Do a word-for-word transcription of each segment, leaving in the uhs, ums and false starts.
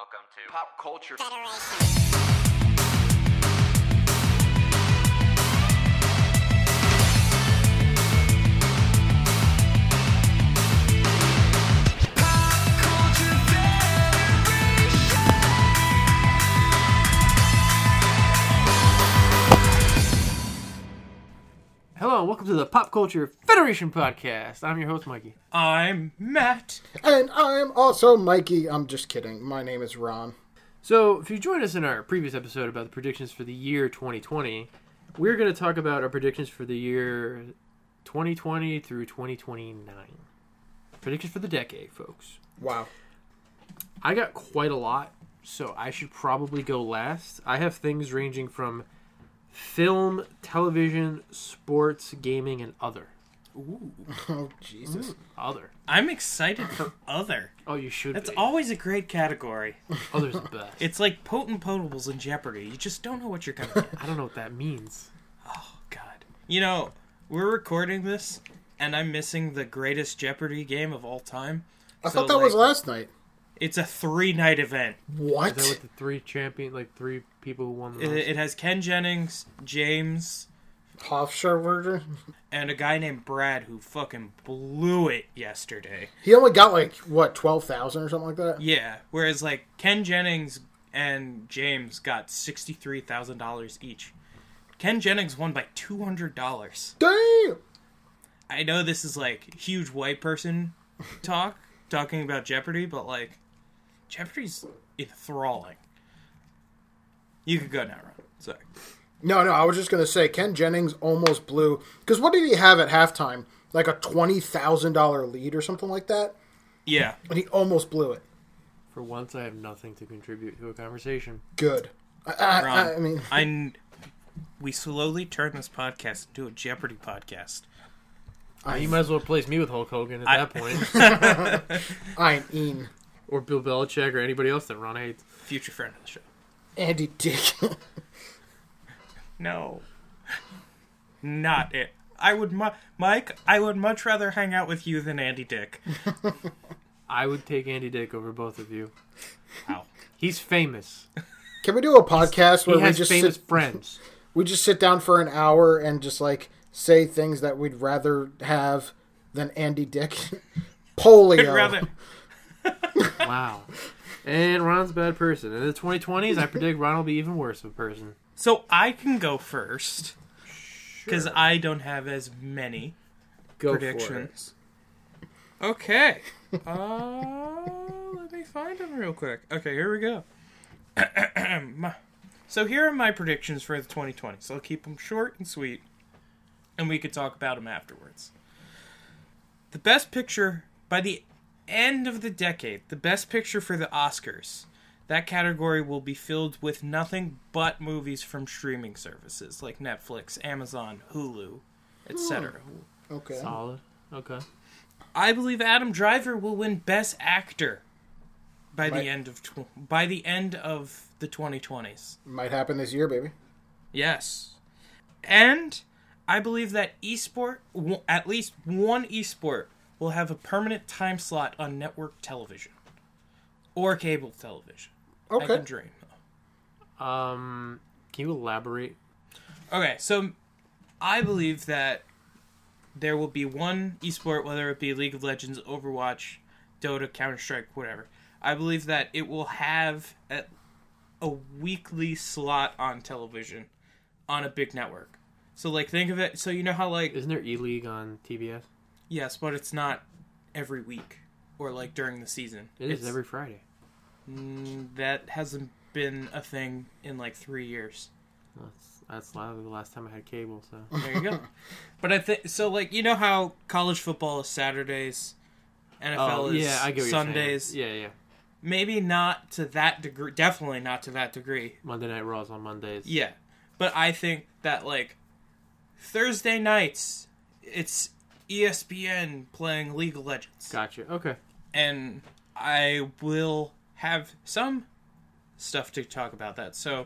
Welcome to Pop Culture Federation. Hello and welcome to the Pop Culture Federation podcast. I'm your host, Mikey. I'm Matt. And I'm also Mikey. I'm just kidding. My name is Ron. So, if you joined us in our previous episode about the predictions for the year twenty twenty, we're going to talk about our predictions for the year twenty twenty through twenty twenty-nine. Predictions for the decade, folks. Wow. I got quite a lot, so I should probably go last. I have things ranging from film, television, sports, gaming, and other. Ooh. Oh, Jesus. Ooh. Other. I'm excited for Other. Oh, you should That's be. Always a great category. Other's the best. It's like potent potables in Jeopardy. You just don't know what you're going to get. I don't know what that means. Oh, God. You know, we're recording this, and I'm missing the greatest Jeopardy game of all time. I so, thought that like, was last night. It's a three-night event. What? Is that with the three champion, like three people who won the it, it has Ken Jennings, James Hofstraberger, and a guy named Brad who fucking blew it yesterday. He only got like what twelve thousand or something like that. Yeah, whereas like Ken Jennings and James got sixty three thousand dollars each. Ken Jennings won by two hundred dollars. Damn. I know this is like huge white person talk talking about Jeopardy, but like Jeopardy's enthralling. You could go now, Ron. Sorry. No, no, I was just going to say, Ken Jennings almost blew, because what did he have at halftime? Like a twenty thousand dollars lead or something like that? Yeah. And he almost blew it. For once, I have nothing to contribute to a conversation. Good. I, I, Ron, I, I mean... I, we slowly turn this podcast into a Jeopardy podcast. I, you might as well replace me with Hulk Hogan at I, that point. I'm in. Or Bill Belichick or anybody else that Ron hates. Future friend of the show. Andy Dick. No, not it. I would, mu- Mike. I would much rather hang out with you than Andy Dick. I would take Andy Dick over both of you. Wow, he's famous. Can we do a podcast he's, where he we has just famous sit, friends? We just sit down for an hour and just like say things that we'd rather have than Andy Dick. Polio. Rather... Wow. And Ron's a bad person. In the twenty twenties, I predict Ron will be even worse of a person. So I can go first, because sure. I don't have as many go predictions. For it. Okay. uh, let me find them real quick. Okay, here we go. So here are my predictions for the twenty twenties. So I'll keep them short and sweet, and we could talk about them afterwards. The best picture, by the end of the decade, the best picture for the Oscars... That category will be filled with nothing but movies from streaming services like Netflix, Amazon, Hulu, et cetera. Okay. Solid. Okay. I believe Adam Driver will win Best Actor by Might. the end of tw- by the end of the twenty twenties. Might happen this year, baby. Yes. And I believe that esport, at least one esport, will have a permanent time slot on network television or cable television. Okay. I can dream. Um, can you elaborate? Okay, so I believe that there will be one esport, whether it be League of Legends, Overwatch, Dota, Counter-Strike, whatever. I believe that it will have a, a weekly slot on television on a big network. So, like, think of it. So, you know how, like... Isn't there E-League on T B S? Yes, but it's not every week or, like, during the season. It it's, is every Friday. That hasn't been a thing in like three years. That's that's the last time I had cable, so there you go. But I think so. Like you know how college football is Saturdays, N F L oh, yeah, is I get what Sundays. You're yeah, yeah. Maybe not to that degree. Definitely not to that degree. Monday Night Raw is on Mondays. Yeah, but I think that like Thursday nights, it's E S P N playing League of Legends. Gotcha. Okay. And I will have some stuff to talk about that. So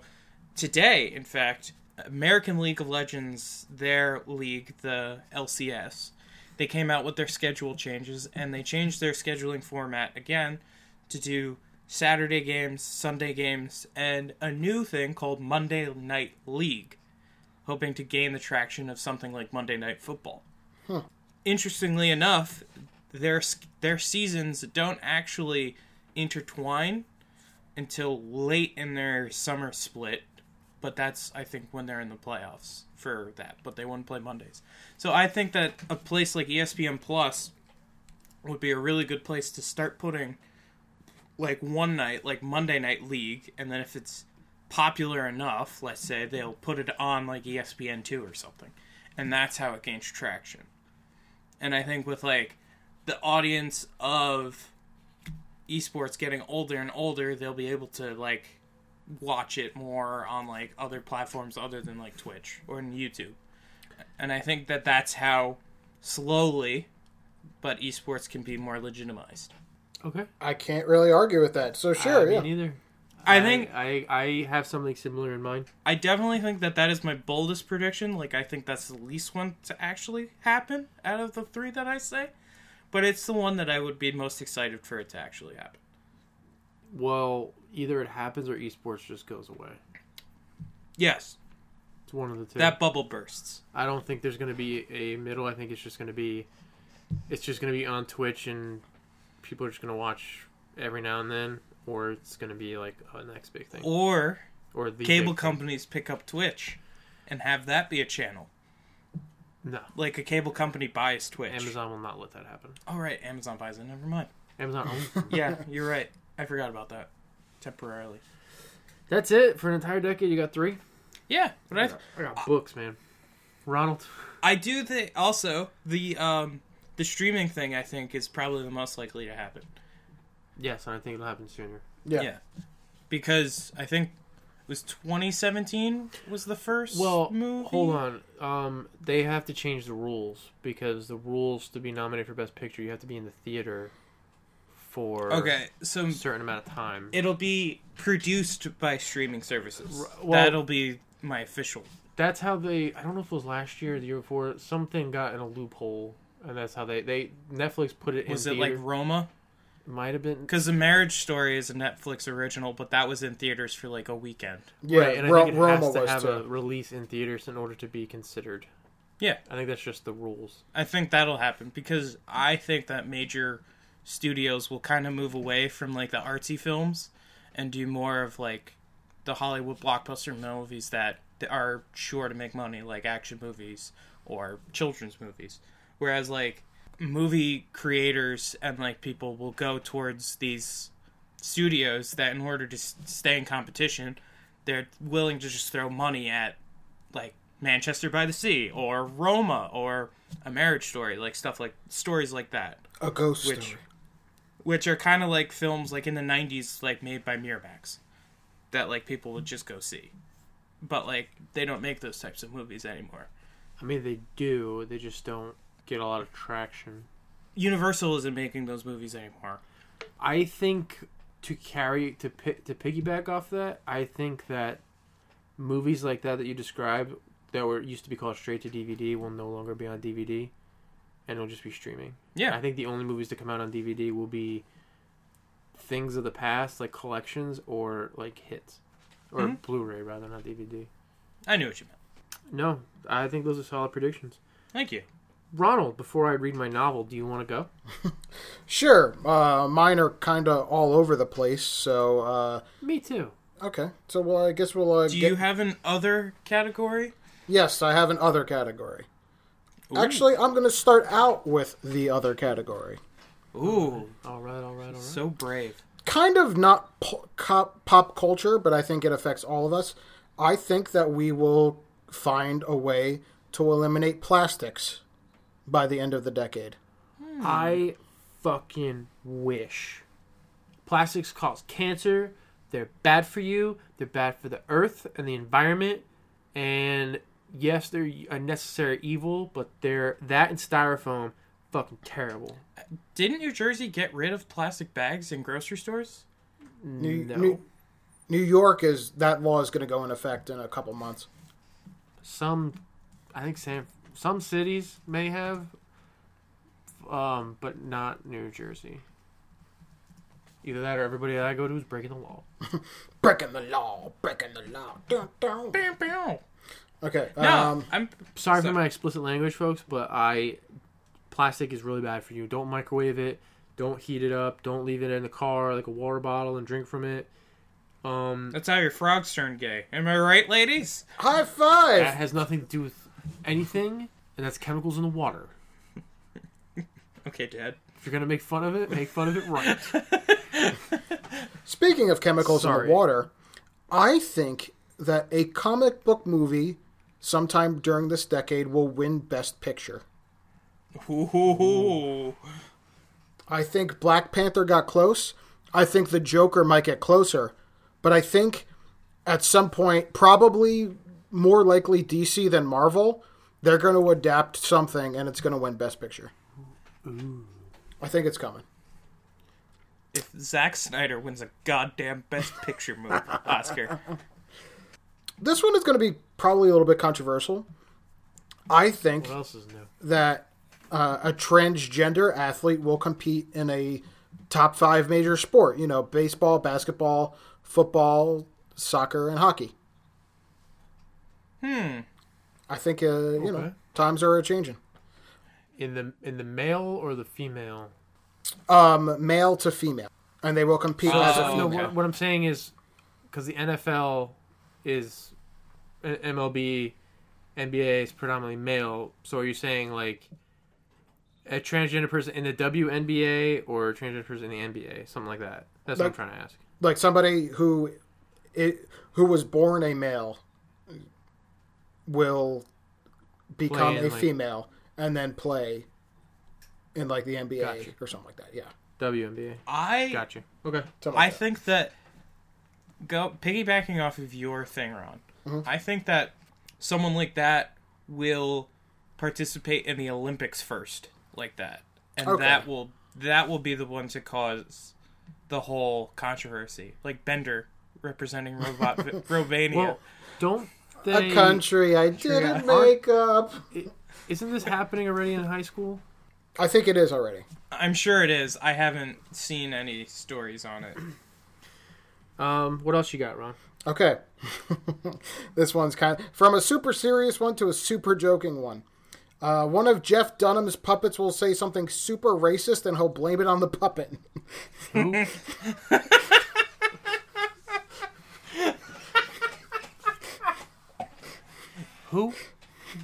today, in fact, American League of Legends, their league, the L C S, they came out with their schedule changes, and they changed their scheduling format again to do Saturday games, Sunday games, and a new thing called Monday Night League, hoping to gain the traction of something like Monday Night Football. Huh. Interestingly enough, their their seasons don't actually intertwine until late in their summer split, but that's, I think, when they're in the playoffs for that, but they wouldn't play Mondays. So I think that a place like E S P N Plus would be a really good place to start putting like one night, like Monday Night League, and then if it's popular enough, let's say, they'll put it on like E S P N two or something, and that's how it gains traction. And I think with like the audience of esports getting older and older, they'll be able to like watch it more on like other platforms other than like Twitch or in YouTube. And I think that that's how slowly, but esports can be more legitimized. Okay. I can't really argue with that. So sure, uh, yeah. Me neither. I, I think... I, I have something similar in mind. I definitely think that that is my boldest prediction. Like, I think that's the least one to actually happen out of the three that I say. But it's the one that I would be most excited for it to actually happen. Well, either it happens or esports just goes away. Yes. It's one of the two. That bubble bursts. I don't think there's going to be a middle. I think it's just going to be... It's just going to be on Twitch and... people are just going to watch every now and then, or it's going to be like a oh, next big thing. Or, or the cable companies pick up Twitch and have that be a channel. No. Like a cable company buys Twitch. Amazon will not let that happen. All right, Amazon buys it. Never mind. Amazon owns it. Yeah, you're right. I forgot about that temporarily. That's it. For an entire decade, you got three? Yeah. But I, got, I got uh, books, man. Ronald. I do think also the... um. The streaming thing, I think, is probably the most likely to happen. Yes, and I think it'll happen sooner. Yeah. Yeah. Because I think it was twenty seventeen was the first well, movie? Hold on. Um, they have to change the rules, because the rules to be nominated for Best Picture, you have to be in the theater for okay, so a certain amount of time. It'll be produced by streaming services. Well, that'll be my official. That's how they... I don't know if it was last year or the year before. Something got in a loophole... And that's how they... they Netflix put it in Was it theater. Like Roma? It might have been. Because The Marriage Story is a Netflix original, but that was in theaters for like a weekend. Yeah, right, and I Ro- think it Roma has to have too. a release in theaters in order to be considered. Yeah. I think that's just the rules. I think that'll happen, because I think that major studios will kind of move away from like the artsy films and do more of like the Hollywood blockbuster movies that are sure to make money, like action movies or children's movies. Whereas, like, movie creators and, like, people will go towards these studios that in order to s- stay in competition, they're willing to just throw money at, like, Manchester by the Sea or Roma or A Marriage Story, like, stuff like, stories like that. A ghost which, story. Which are kind of like films, like, in the nineties, like, made by Miramax that, like, people would just go see. But, like, they don't make those types of movies anymore. I mean, they do. They just don't. Get a lot of traction. Universal isn't making those movies anymore. I think to carry to pi- to piggyback off that, I think that movies like that that you described that were used to be called straight to D V D will no longer be on D V D, and it'll just be streaming. Yeah, I think the only movies to come out on D V D will be things of the past, like collections or like hits, or mm-hmm. Blu-ray rather, not D V D. I knew what you meant. No, I think those are solid predictions. Thank you. Ronald, before I read my novel, do you want to go? Sure. Uh, mine are kind of all over the place, so... Uh, Me too. Okay. So well, I guess we'll... Uh, do get... you have an other category? Yes, I have an other category. Ooh. Actually, I'm going to start out with the other category. Ooh. All right, all right, all right. All right. So brave. Kind of not po- cop- pop culture, but I think it affects all of us. I think that we will find a way to eliminate plastics. By the end of the decade. Hmm. I fucking wish. Plastics cause cancer. They're bad for you. They're bad for the earth and the environment. And yes, they're a necessary evil, but they're that and styrofoam fucking terrible. Didn't New Jersey get rid of plastic bags in grocery stores? New, no. New, New York is... That law is going to go in effect in a couple months. Some... I think San Some cities may have, um, but not New Jersey. Either that or everybody that I go to is breaking the law. breaking the law. Breaking the law. Dun, dun. Bam, bam. Okay. No, um, I'm sorry so. for my explicit language, folks, but I plastic is really bad for you. Don't microwave it. Don't heat it up. Don't leave it in the car like a water bottle and drink from it. Um, That's how your frogs turn gay. Am I right, ladies? High five! That has nothing to do with anything, and that's chemicals in the water. Okay, Dad. If you're going to make fun of it, make fun of it right. Speaking of chemicals Sorry. in the water, I think that a comic book movie sometime during this decade will win Best Picture. Ooh. I think Black Panther got close. I think the Joker might get closer. But I think at some point, probably more likely D C than Marvel, they're going to adapt something and it's going to win Best Picture. Ooh. I think it's coming. If Zack Snyder wins a goddamn Best Picture movie, Oscar. This one is going to be probably a little bit controversial. I think what else is new? that uh, a transgender athlete will compete in a top five major sport. You know, baseball, basketball, football, soccer, and hockey. Hmm. I think, uh, okay. you know, times are changing. In the in the male or the female? Um, male to female. And they will compete so, as a female. No, what, what I'm saying is, because the N F L is, M L B, N B A is predominantly male, so are you saying, like, a transgender person in the W N B A or a transgender person in the N B A? Something like that. That's like, what I'm trying to ask. Like somebody who it, who was born a male will become a like, female. And then play in, like, the N B A gotcha. or something like that. Yeah. W N B A. I Gotcha. Okay. Like I that. think that, go piggybacking off of your thing, Ron, mm-hmm. I think that someone like that will participate in the Olympics first, like that. And okay. that will that will be the one to cause the whole controversy. Like Bender representing Robot, Romania. Well, don't they... A country I didn't yeah. make up. It, Isn't this happening already in high school? I think it is already. I'm sure it is. I haven't seen any stories on it. Um, what else you got, Ron? Okay. This one's kind of... From a super serious one to a super joking one. Uh, one of Jeff Dunham's puppets will say something super racist and he'll blame it on the puppet. Who? Who?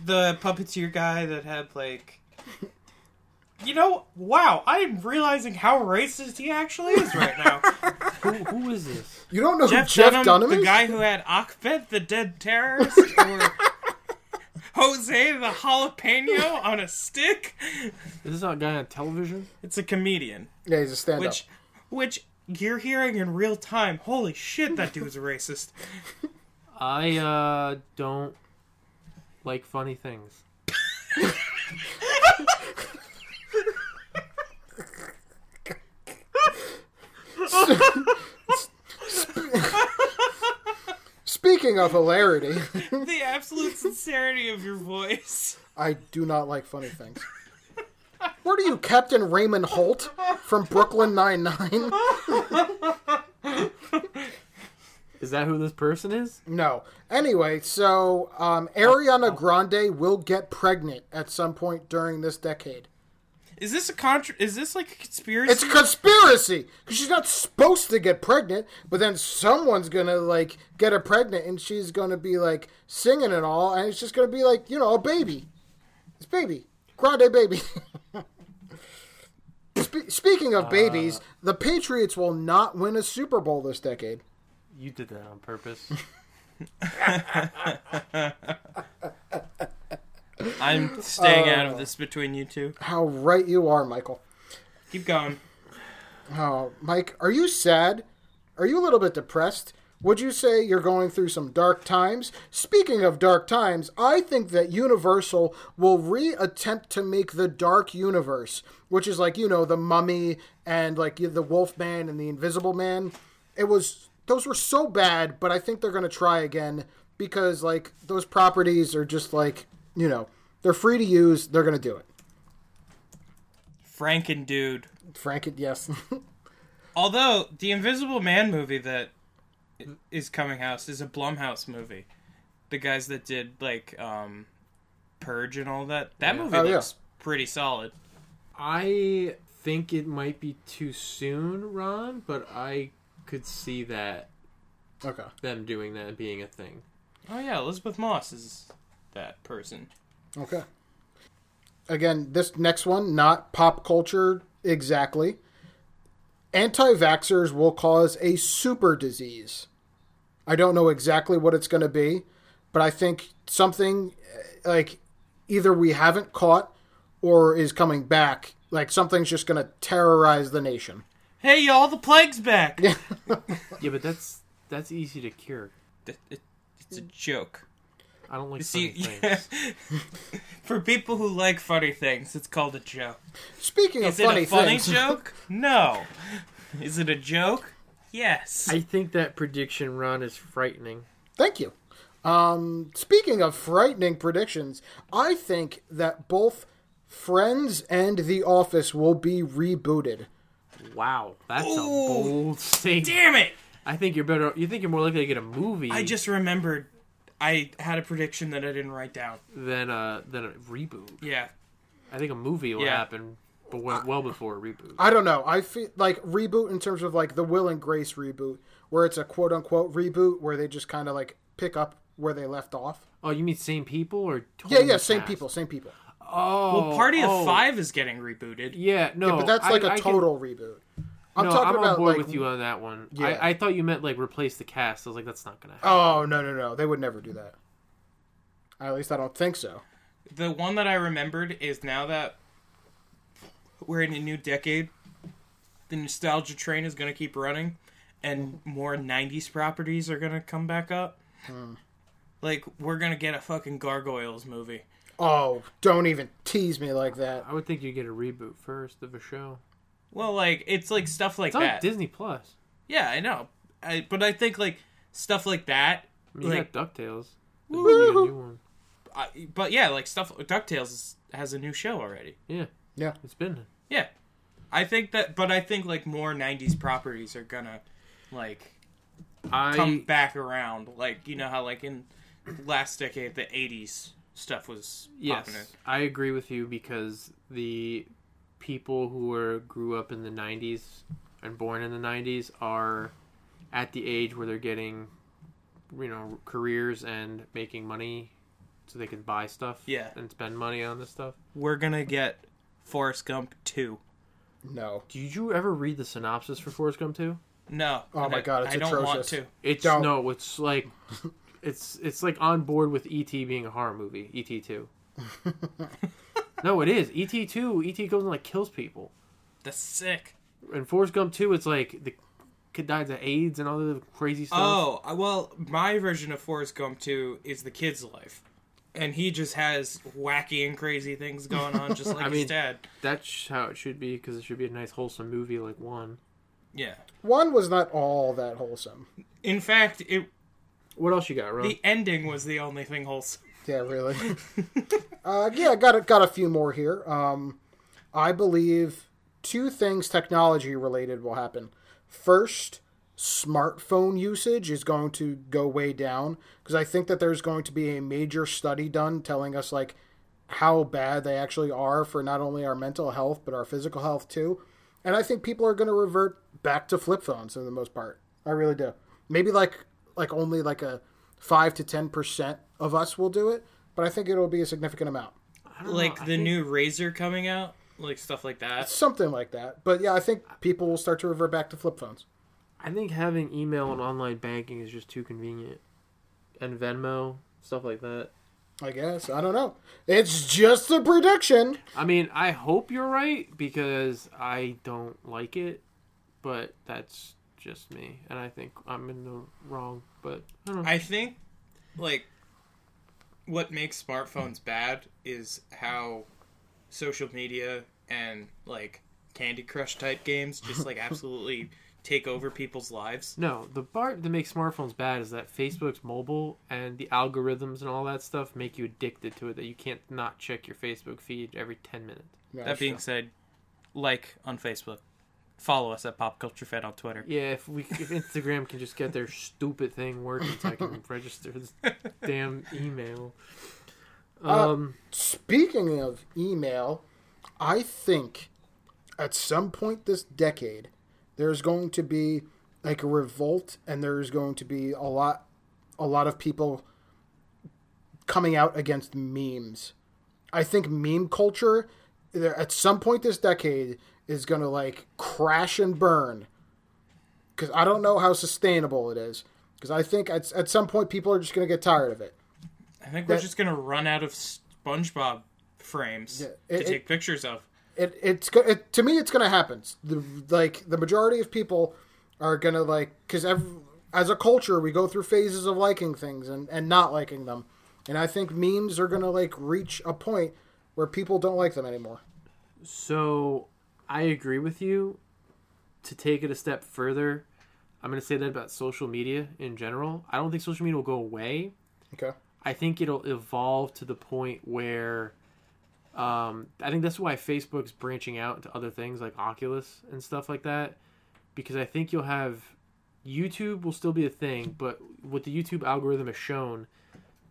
The puppeteer guy that had, like... You know, wow, I'm realizing how racist he actually is right now. who, who is this? You don't know Jeff who Jeff Dunham, Dunham is? The guy who had Achmed, the dead terrorist, or Jose, the jalapeno on a stick? Is this a guy on television? It's a comedian. Yeah, he's a stand-up. Which, which you're hearing in real time. Holy shit, that dude's a racist. I, uh, don't... like funny things. Speaking of hilarity, the absolute sincerity of your voice. I do not like funny things. Where do you, Captain Raymond Holt from Brooklyn Nine-Nine? Is that who this person is? No. Anyway, so um, Ariana Grande will get pregnant at some point during this decade. Is this a contra- Is this like a conspiracy? It's a conspiracy! Because she's not supposed to get pregnant, but then someone's going to, like, get her pregnant, and she's going to be, like, singing and all, and it's just going to be, like, you know, a baby. It's baby. Grande baby. Spe- speaking of babies, uh... the Patriots will not win a Super Bowl this decade. You did that on purpose. I'm staying uh, out of this between you two. How right you are, Michael. Keep going. Oh, Mike, are you sad? Are you a little bit depressed? Would you say you're going through some dark times? Speaking of dark times, I think that Universal will re-attempt to make the Dark Universe, which is like, you know, the Mummy and like the Wolfman and the Invisible Man. It was... Those were so bad, but I think they're going to try again because, like, those properties are just, like, you know, they're free to use. They're going to do it. Franken, dude. Franken, yes. Although the Invisible Man movie that is coming out is a Blumhouse movie. The guys that did like um, Purge and all that. That yeah. movie oh, looks yeah. pretty solid. I think it might be too soon, Ron, but I could see that. Okay. Them doing that being a thing. Oh yeah, Elizabeth Moss is that person. Okay. Again, this next one, not pop culture exactly. Anti-vaxxers will cause a super disease. I don't know exactly what it's going to be, but I think something like either we haven't caught or is coming back. Like something's just going to terrorize the nation. Hey, y'all, the plague's back. Yeah, but that's that's easy to cure. It's a joke. I don't like See, funny things. Yeah. For people who like funny things, it's called a joke. Speaking of funny things. Is it a funny joke? No. Is it a joke? Yes. I think that prediction, Ron, is frightening. Thank you. Um, speaking of frightening predictions, I think that both Friends and The Office will be rebooted. Wow. That's Ooh, a bold statement. Damn it! I think you're better. You think you're more likely to get a movie. I just remembered. I had a prediction that I didn't write down. Then a, then a reboot. Yeah. I think a movie will yeah. happen but well, well before a reboot. I don't know. I feel like reboot in terms of like the Will and Grace reboot where it's a quote unquote reboot where they just kind of like pick up where they left off. Oh, you mean same people or totally Yeah, yeah, same past? people, same people. Oh. Well, Party of oh. Five is getting rebooted. Yeah, no. Yeah, but that's like I, a total I can... reboot. I'm no, talking I'm about, on board like, with you on that one. Yeah. I, I thought you meant, like, replace the cast. I was like, that's not going to happen. Oh, no, no, no. They would never do that. At least I don't think so. The one that I remembered is now that we're in a new decade, the nostalgia train is going to keep running, and more nineties properties are going to come back up. Hmm. Like, we're going to get a fucking Gargoyles movie. Oh, don't even tease me like that. I would think you'd get a reboot first of a show. Well, like, it's, like, stuff like it's that. It's like Disney Plus. Yeah, I know. I, but I think, like, stuff like that. I mean, like, you got DuckTales. Woo-hoo. New one. I, but, yeah, like, stuff... DuckTales is, has a new show already. Yeah. Yeah. It's been... Yeah. I think that... But I think, like, more nineties properties are gonna, like, I... come back around. Like, you know how, like, in the last decade, the eighties stuff was yes, popular. I agree with you because the... people who were grew up in the nineties and born in the nineties are at the age where they're getting, you know, careers and making money so they can buy stuff yeah. and spend money on this stuff. We're going to get Forrest Gump two. No. Did you ever read the synopsis for Forrest Gump two? No. Oh my I, God, it's I atrocious. I don't want to. It's, don't. No, it's like, it's, it's like on board with E T being a horror movie, E T two. No, it is. E T two, E T goes and, like, kills people. That's sick. And Forrest Gump two, it's, like, the kid dies of AIDS and all the crazy stuff. Oh, well, my version of Forrest Gump two is the kid's life. And he just has wacky and crazy things going on, just like I his mean, dad. That's how it should be, because it should be a nice, wholesome movie like one. Yeah. One was not all that wholesome. In fact, it... What else you got, Ron? The ending was the only thing wholesome. Yeah, really. uh, yeah, got a, got a few more here. Um, I believe two things technology-related will happen. First, smartphone usage is going to go way down because I think that there's going to be a major study done telling us like how bad they actually are for not only our mental health but our physical health too. And I think people are going to revert back to flip phones for the most part. I really do. Maybe like like only like a five to ten percent. Of us will do it, but I think it'll be a significant amount. Like the think... new Razor coming out? Like stuff like that? It's something like that. But yeah, I think people will start to revert back to flip phones. I think having email and online banking is just too convenient. And Venmo, stuff like that. I guess. I don't know. It's just a prediction. I mean, I hope you're right because I don't like it, but that's just me. And I think I'm in the wrong, but I don't know. I think, like... what makes smartphones bad is how social media and, like, Candy Crush-type games just, like, absolutely take over people's lives. No, the part that makes smartphones bad is that Facebook's mobile and the algorithms and all that stuff make you addicted to it, that you can't not check your Facebook feed every ten minutes. Yeah, that being said, like on Facebook. Follow us at Pop Culture Fed on Twitter. Yeah, if we if Instagram can just get their stupid thing working so I can register this damn email. Um, uh, speaking of email, I think at some point this decade, there's going to be like a revolt, and there's going to be a lot, a lot of people coming out against memes. I think meme culture, at some point this decade, is going to, like, crash and burn. Because I don't know how sustainable it is. Because I think at, at some point people are just going to get tired of it. I think that, we're just going to run out of SpongeBob frames yeah, it, to take it, pictures of. It it's it, To me, it's going to happen. The, like, the majority of people are going to, like... Because as a culture, we go through phases of liking things and, and not liking them. And I think memes are going to, like, reach a point where people don't like them anymore. So... I agree with you. To take it a step further, I'm going to say that about social media in general. I don't think social media will go away. Okay. I think it'll evolve to the point where um, I think that's why Facebook's branching out into other things like Oculus and stuff like that, because I think you'll have YouTube will still be a thing, but what the YouTube algorithm has shown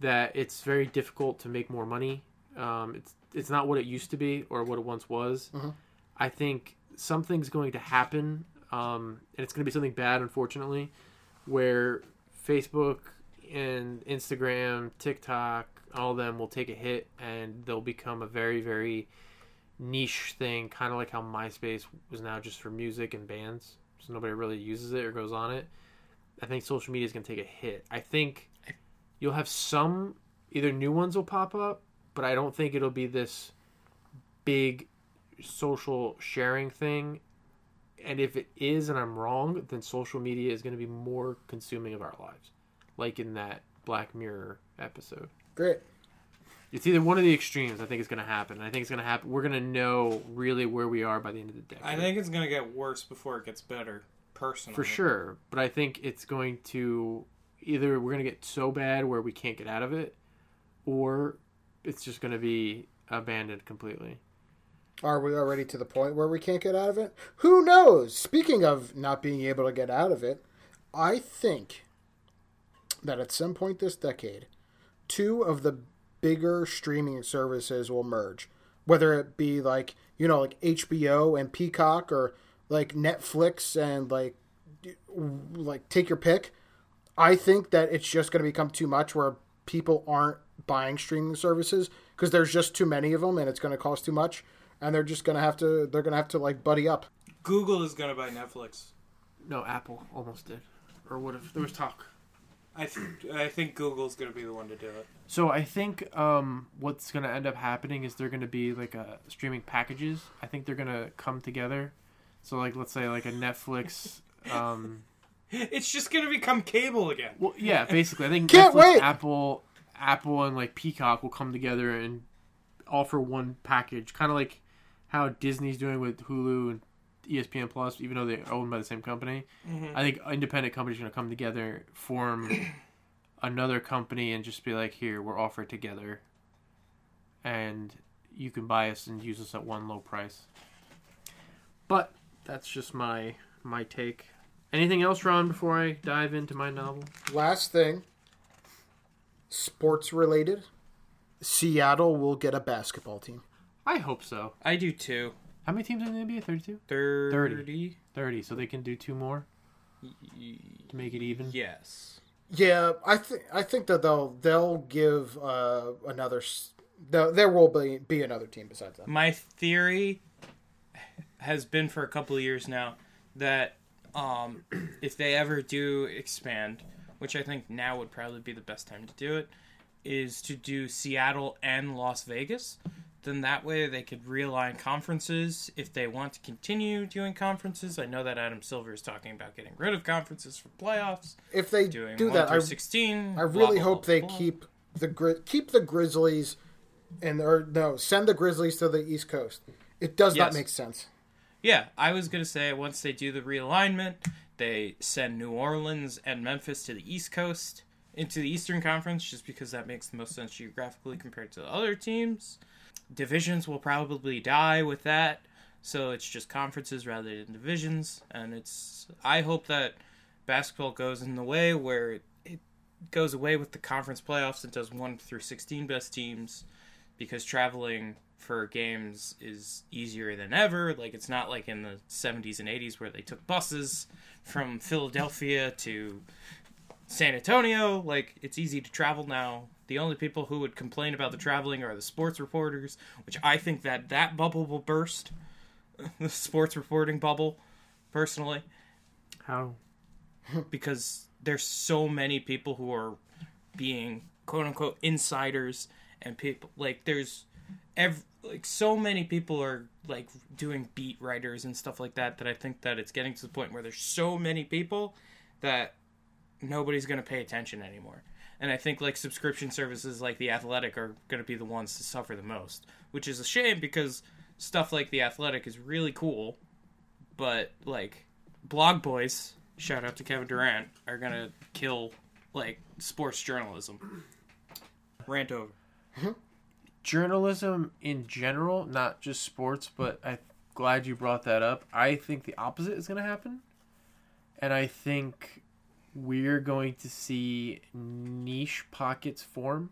that it's very difficult to make more money. Um, it's it's not what it used to be or what it once was. Mm-hmm. I think something's going to happen, um, and it's going to be something bad, unfortunately, where Facebook and Instagram, TikTok, all of them will take a hit, and they'll become a very, very niche thing, kind of like how MySpace was now just for music and bands, so nobody really uses it or goes on it. I think social media is going to take a hit. I think you'll have some, either new ones will pop up, but I don't think it'll be this big social sharing thing, and if it is and I'm wrong, then social media is going to be more consuming of our lives, like in that Black Mirror episode. Great. It's either one of the extremes. I think it's going to happen, and I think it's going to happen. We're going to know really where we are by the end of the decade. I think it's going to get worse before it gets better, personally. For sure, but I think it's going to either we're going to get so bad where we can't get out of it, or it's just going to be abandoned completely. Are we already to the point where we can't get out of it? Who knows? Speaking of not being able to get out of it, I think that at some point this decade, two of the bigger streaming services will merge. Whether it be like, you know, like H B O and Peacock, or like Netflix and like, like take your pick. I think that it's just going to become too much where people aren't buying streaming services because there's just too many of them and it's going to cost too much. And they're just gonna have to. They're gonna have to like buddy up. Google is gonna buy Netflix. No, Apple almost did, or would have. There was talk. I th- I think Google's gonna be the one to do it. So I think um, what's gonna end up happening is they're gonna be like a streaming packages. I think they're gonna come together. So like let's say like a Netflix. Um... It's just gonna become cable again. Well, yeah, basically. I think Can't Netflix, wait. Apple, Apple, and like Peacock will come together and offer one package, kind of like how Disney's doing with Hulu and E S P N Plus, even though they're owned by the same company. Mm-hmm. I think independent companies are going to come together, form another company, and just be like, here, we're offered together. And you can buy us and use us at one low price. But that's just my my take. Anything else, Ron, before I dive into my novel? Last thing, sports-related, Seattle will get a basketball team. I hope so. I do too. How many teams in the N B A? thirty-two? thirty. thirty, so they can do two more to make it even? Yes. Yeah, I think I think that they'll they'll give uh, another no, there will be, be another team besides that. My theory has been for a couple of years now that um, if they ever do expand, which I think now would probably be the best time to do it, is to do Seattle and Las Vegas. Then that way they could realign conferences if they want to continue doing conferences. I know that Adam Silver is talking about getting rid of conferences for playoffs. If they doing do that, I, sixteen, I really blah, hope blah, they blah. keep the Gri- keep the Grizzlies and or no send the Grizzlies to the East Coast. It does yes. not make sense. Yeah, I was gonna say once they do the realignment, they send New Orleans and Memphis to the East Coast into the Eastern Conference, just because that makes the most sense geographically compared to the other teams. Divisions will probably die with that. So it's just conferences rather than divisions. And it's, I hope that basketball goes in the way where it, it goes away with the conference playoffs and does one through sixteen best teams, because traveling for games is easier than ever. Like, it's not like in the seventies and eighties where they took buses from Philadelphia to San Antonio. Like, it's easy to travel now. The only people who would complain about the traveling are the sports reporters, which I think that that bubble will burst. The sports reporting bubble, personally. How? Because there's so many people who are being quote-unquote insiders, and people like there's every, like so many people are like doing beat writers and stuff like that, that I think that it's getting to the point where there's so many people that nobody's going to pay attention anymore. And I think like subscription services like The Athletic are going to be the ones to suffer the most, which is a shame because stuff like The Athletic is really cool, but like Blog Boys, shout out to Kevin Durant, are going to kill like sports journalism. Rant over. Journalism in general, not just sports, but I'm glad you brought that up. I think the opposite is going to happen. And I think we're going to see niche pockets form.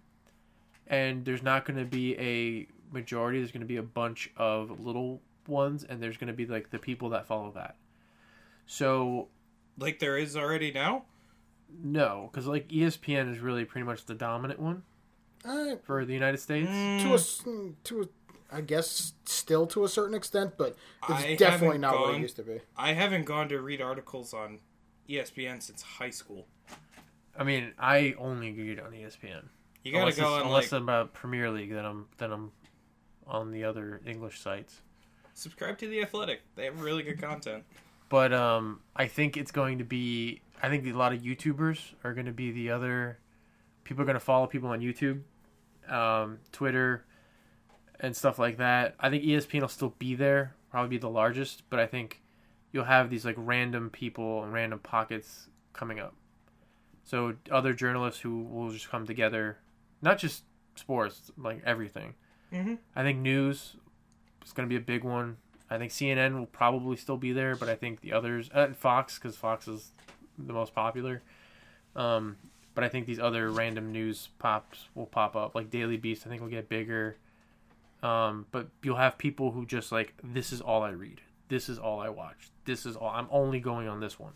And there's not going to be a majority. There's going to be a bunch of little ones. And there's going to be like the people that follow that. So, like there is already now? No, because like E S P N is really pretty much the dominant one. Uh, for the United States, to a, to a, I guess still to a certain extent, but it's I definitely not gone, what it used to be. I haven't gone to read articles on E S P N since high school. I mean, I only read on E S P N. You gotta unless go on unless like, I'm about Premier League, then I'm then I'm on the other English sites. Subscribe to The Athletic; they have really good content. But um, I think it's going to be. I think a lot of YouTubers are going to be the other. People are going to follow people on YouTube, um, Twitter, and stuff like that. I think E S P N will still be there, probably be the largest, but I think you'll have these like random people and random pockets coming up. So other journalists who will just come together, not just sports, like everything. Mm-hmm. I think news is going to be a big one. I think C N N will probably still be there, but I think the others, and Fox, because Fox is the most popular. Um... But I think these other random news pops will pop up. Like Daily Beast, I think will get bigger. Um, but you'll have people who just like, this is all I read. This is all I watch. This is all. I'm only going on this one.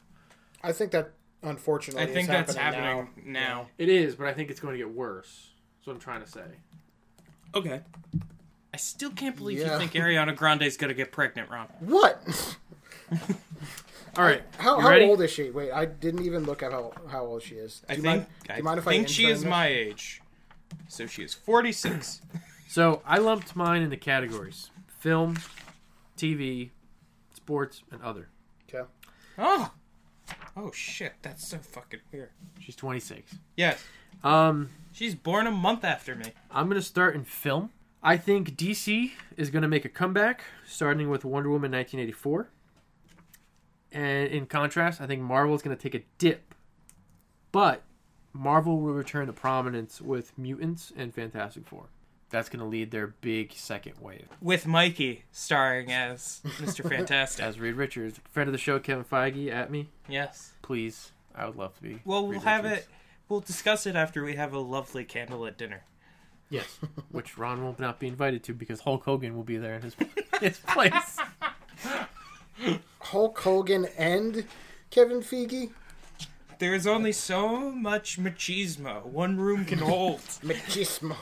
I think that, unfortunately, I think is that's happening, happening now. now. It is, but I think it's going to get worse. That's what I'm trying to say. Okay. I still can't believe yeah. you think Ariana Grande's going to get pregnant, Ron. What? All right. How, how old is she? Wait, I didn't even look at how, how old she is. Do I you think, mind, do you mind if I think I she is this? My age. So she is forty-six. So I lumped mine into categories. Film, T V, sports, and other. Okay. Oh! Oh, shit. That's so fucking weird. She's twenty-six. Yes. Um, she's born a month after me. I'm going to start in film. I think D C is going to make a comeback, starting with Wonder Woman nineteen eighty-four. And in contrast, I think Marvel is going to take a dip. But Marvel will return to prominence with Mutants and Fantastic Four. That's going to lead their big second wave. With Mikey starring as Mister Fantastic. As Reed Richards. Friend of the show, Kevin Feige, at me. Yes. Please. I would love to be. Well, we'll Reed have Richards. It. We'll discuss it after we have a lovely candlelit dinner. Yes. Which Ron will not be invited to because Hulk Hogan will be there in his, his place. Hulk Hogan and Kevin Feige? There's only so much machismo one room can hold. Machismo.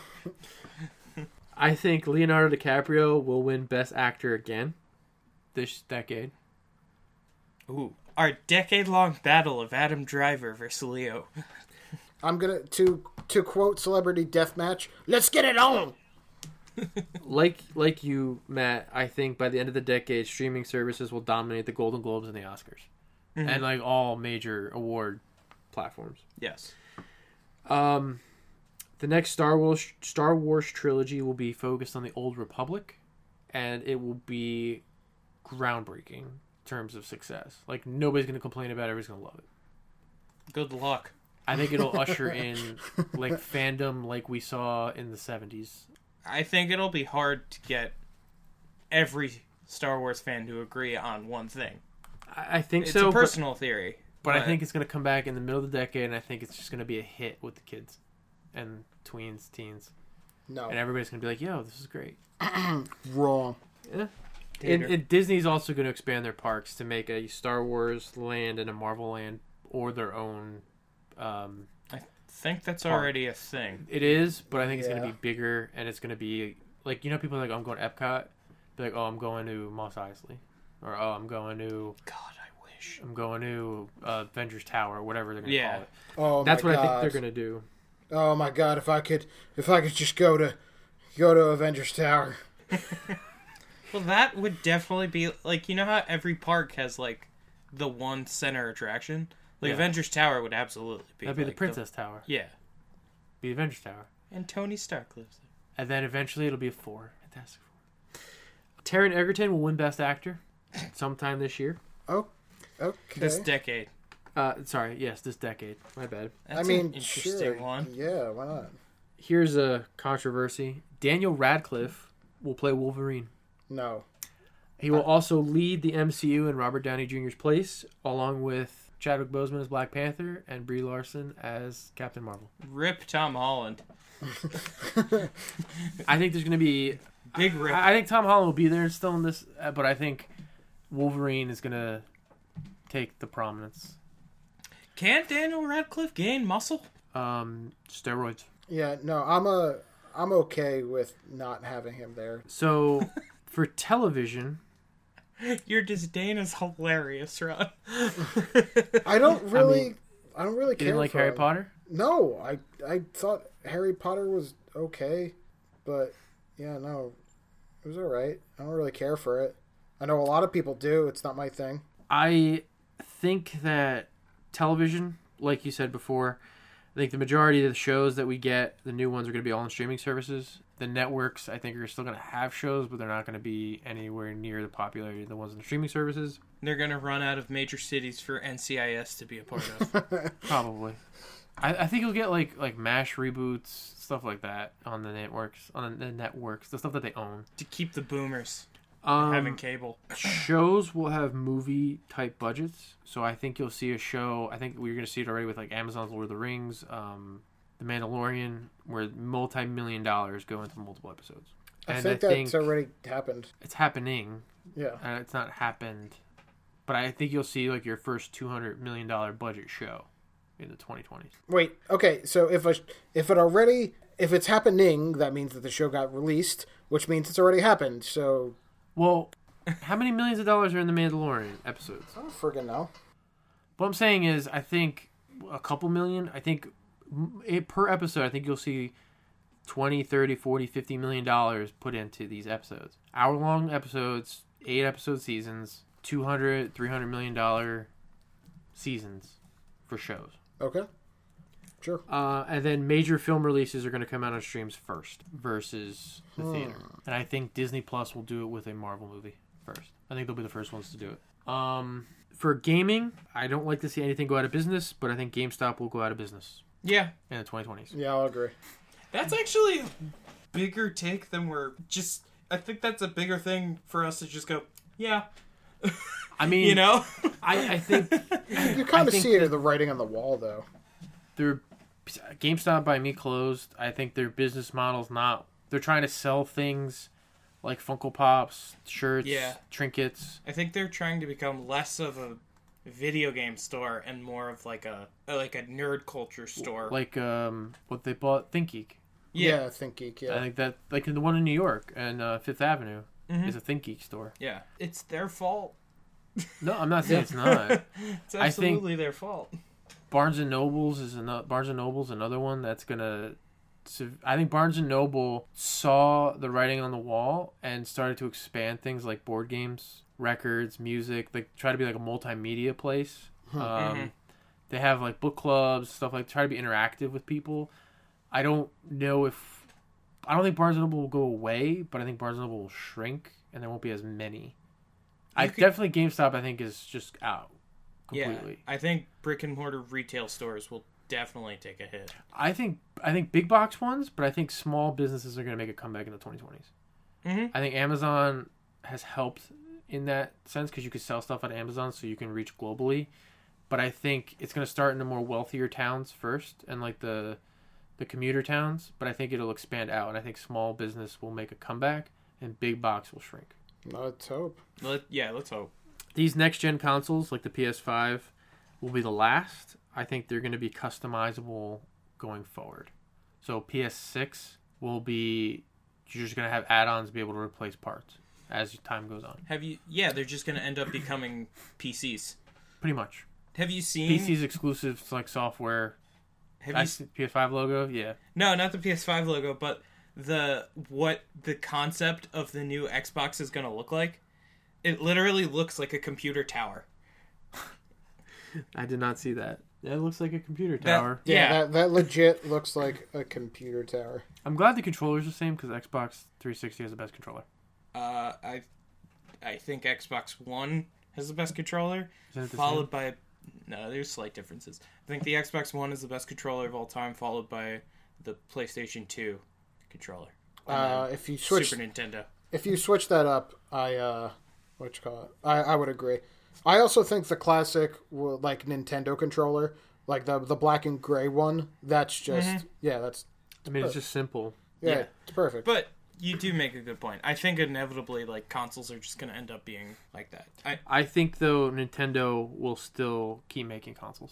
I think Leonardo DiCaprio will win Best Actor again this decade. Ooh. Our decade-long battle of Adam Driver versus Leo. I'm going to, to quote Celebrity Deathmatch, let's get it on! like like you, Matt, I think by the end of the decade, streaming services will dominate the Golden Globes and the Oscars. Mm-hmm. And like all major award platforms. Yes. Um, the next Star Wars Star Wars trilogy will be focused on the Old Republic, and it will be groundbreaking in terms of success. Like nobody's going to complain about it. Everybody's going to love it. Good luck. I think it'll usher in like fandom like we saw in the seventies. I think it'll be hard to get every Star Wars fan to agree on one thing. I think it's so. It's a personal but, theory. But, but I think it's going to come back in the middle of the decade, and I think it's just going to be a hit with the kids and tweens, teens. No. And everybody's going to be like, yo, this is great. Wrong. Yeah. And, and Disney's also going to expand their parks to make a Star Wars land and a Marvel land or their own. Um, I think that's park. already a thing. It is, but I think it's yeah. going to be bigger, and it's going to be like, you know, people are like, oh, I'm going to Epcot. They're like, oh, I'm going to Mos Eisley. Or, oh, I'm going to... God, I wish. I'm going to uh, Avengers Tower, or whatever they're going to yeah. call it. Oh, That's my what God. I think they're going to do. Oh, my God, if I could if I could just go to go to Avengers Tower. Well, that would definitely be... Like, you know how every park has, like, the one center attraction? Like, yeah. Avengers Tower would absolutely be... That'd be like, the Princess the, Tower. Yeah. Be Avengers Tower. And Tony Stark lives there. And then eventually it'll be a four. Fantastic Four. Taron Egerton will win Best Actor. Sometime this year. Oh, okay. This decade. Uh, sorry, yes, this decade. My bad. That's I mean, an interesting sure. one. Yeah, why not? Here's a controversy. Daniel Radcliffe will play Wolverine. No. He will uh, also lead the M C U in Robert Downey Junior's place, along with Chadwick Boseman as Black Panther and Brie Larson as Captain Marvel. Rip Tom Holland. I think there's going to be... Big rip. I, I think Tom Holland will be there still in this, uh, but I think... Wolverine is going to take the prominence. Can't Daniel Radcliffe gain muscle? Um, steroids. Yeah, no, I'm a, I'm okay with not having him there. So, for television... Your disdain is hilarious, Ron. I don't really... I, mean, I don't really care. You didn't like Harry him. Potter? No, I, I thought Harry Potter was okay, but, yeah, no, it was alright. I don't really care for it. I know a lot of people do. It's not my thing. I think that television, like you said before, I think the majority of the shows that we get, the new ones, are going to be all on streaming services. The networks, I think, are still going to have shows, but they're not going to be anywhere near the popularity of the ones on the streaming services. They're going to run out of major cities for N C I S to be a part of. Probably. I, I think you'll get like like MASH reboots, stuff like that on the networks, on the networks, the stuff that they own. To keep the boomers. Um, having cable. Shows will have movie type budgets, so I think you'll see a show. I think we're going to see it already with like Amazon's Lord of the Rings, um, The Mandalorian, where multi-million dollars go into multiple episodes. I and think I that's think already happened. It's happening. Yeah, and it's not happened, but I think you'll see like your first two hundred million dollar budget show in the twenty twenties. Wait, okay, so if a, if it already if it's happening, that means that the show got released, which means it's already happened. So. Well, how many millions of dollars are in The Mandalorian episodes? I don't friggin' know. What I'm saying is, I think a couple million. I think it, per episode, I think you'll see twenty, thirty, forty, fifty million dollars put into these episodes. Hour-long episodes, eight-episode seasons, two hundred, three hundred million dollar seasons for shows. Okay. Sure. Uh, and then major film releases are going to come out on streams first versus the hmm. theater. And I think Disney Plus will do it with a Marvel movie first. I think they'll be the first ones to do it. Um, for gaming, I don't like to see anything go out of business, but I think GameStop will go out of business. Yeah. In the twenty twenties. Yeah, I'll agree. That's actually a bigger take than we're just... I think that's a bigger thing for us to just go, yeah. I mean... You know? I, I think... You kind of see it in the writing on the wall, though. Their GameStop by me closed. I think their business model's not. They're trying to sell things like Funko Pops, shirts, yeah. trinkets. I think they're trying to become less of a video game store and more of like a like a nerd culture store. Like um, what they bought, ThinkGeek. Yeah, yeah ThinkGeek. Yeah, I think that like the one in New York and uh, Fifth Avenue mm-hmm. is a ThinkGeek store. Yeah, it's their fault. No, I'm not saying it's not. It's absolutely their fault. Barnes and Noble's is another. Barnes and Noble's another one that's gonna. I think Barnes and Noble saw the writing on the wall and started to expand things like board games, records, music. Like try to be like a multimedia place. Um, mm-hmm. They have like book clubs, stuff like try to be interactive with people. I don't know if I don't think Barnes and Noble will go away, but I think Barnes and Noble will shrink and there won't be as many. You I could... definitely GameStop. I think is just out. Completely. Yeah, I think brick and mortar retail stores will definitely take a hit. I think I think big box ones, but I think small businesses are going to make a comeback in the twenty twenties. Mm-hmm. I think Amazon has helped in that sense, because you could sell stuff on Amazon so you can reach globally. But I think it's going to start in the more wealthier towns first, and like the the commuter towns. But I think it'll expand out, and I think small business will make a comeback, and big box will shrink. Let's hope. Let, yeah, let's hope. These next-gen consoles, like the P S five, will be the last. I think they're going to be customizable going forward. So P S six will be... You're just going to have add-ons be able to replace parts as time goes on. Have you? Yeah, they're just going to end up becoming P Cs. Pretty much. Have you seen... P Cs exclusive like software. Have I you seen the P S five logo? Yeah. No, not the P S five logo, but... the what the concept of the new Xbox is going to look like. It literally looks like a computer tower. I did not see that. It looks like a computer tower. That, yeah, yeah. That, that legit looks like a computer tower. I'm glad the controller's the same, because Xbox three sixty has the best controller. Uh, I I think Xbox One has the best controller, the followed same? by... No, there's slight differences. I think the Xbox One is the best controller of all time, followed by the PlayStation two controller. Uh, if you switch Super Nintendo, if you switch that up, I uh, what you call it? I, I would agree. I also think the classic like Nintendo controller, like the the black and gray one, that's just mm-hmm. yeah, that's. I mean, perfect. It's just simple. Yeah, yeah, it's perfect. But you do make a good point. I think inevitably, like consoles are just going to end up being like that. I I think though Nintendo will still keep making consoles.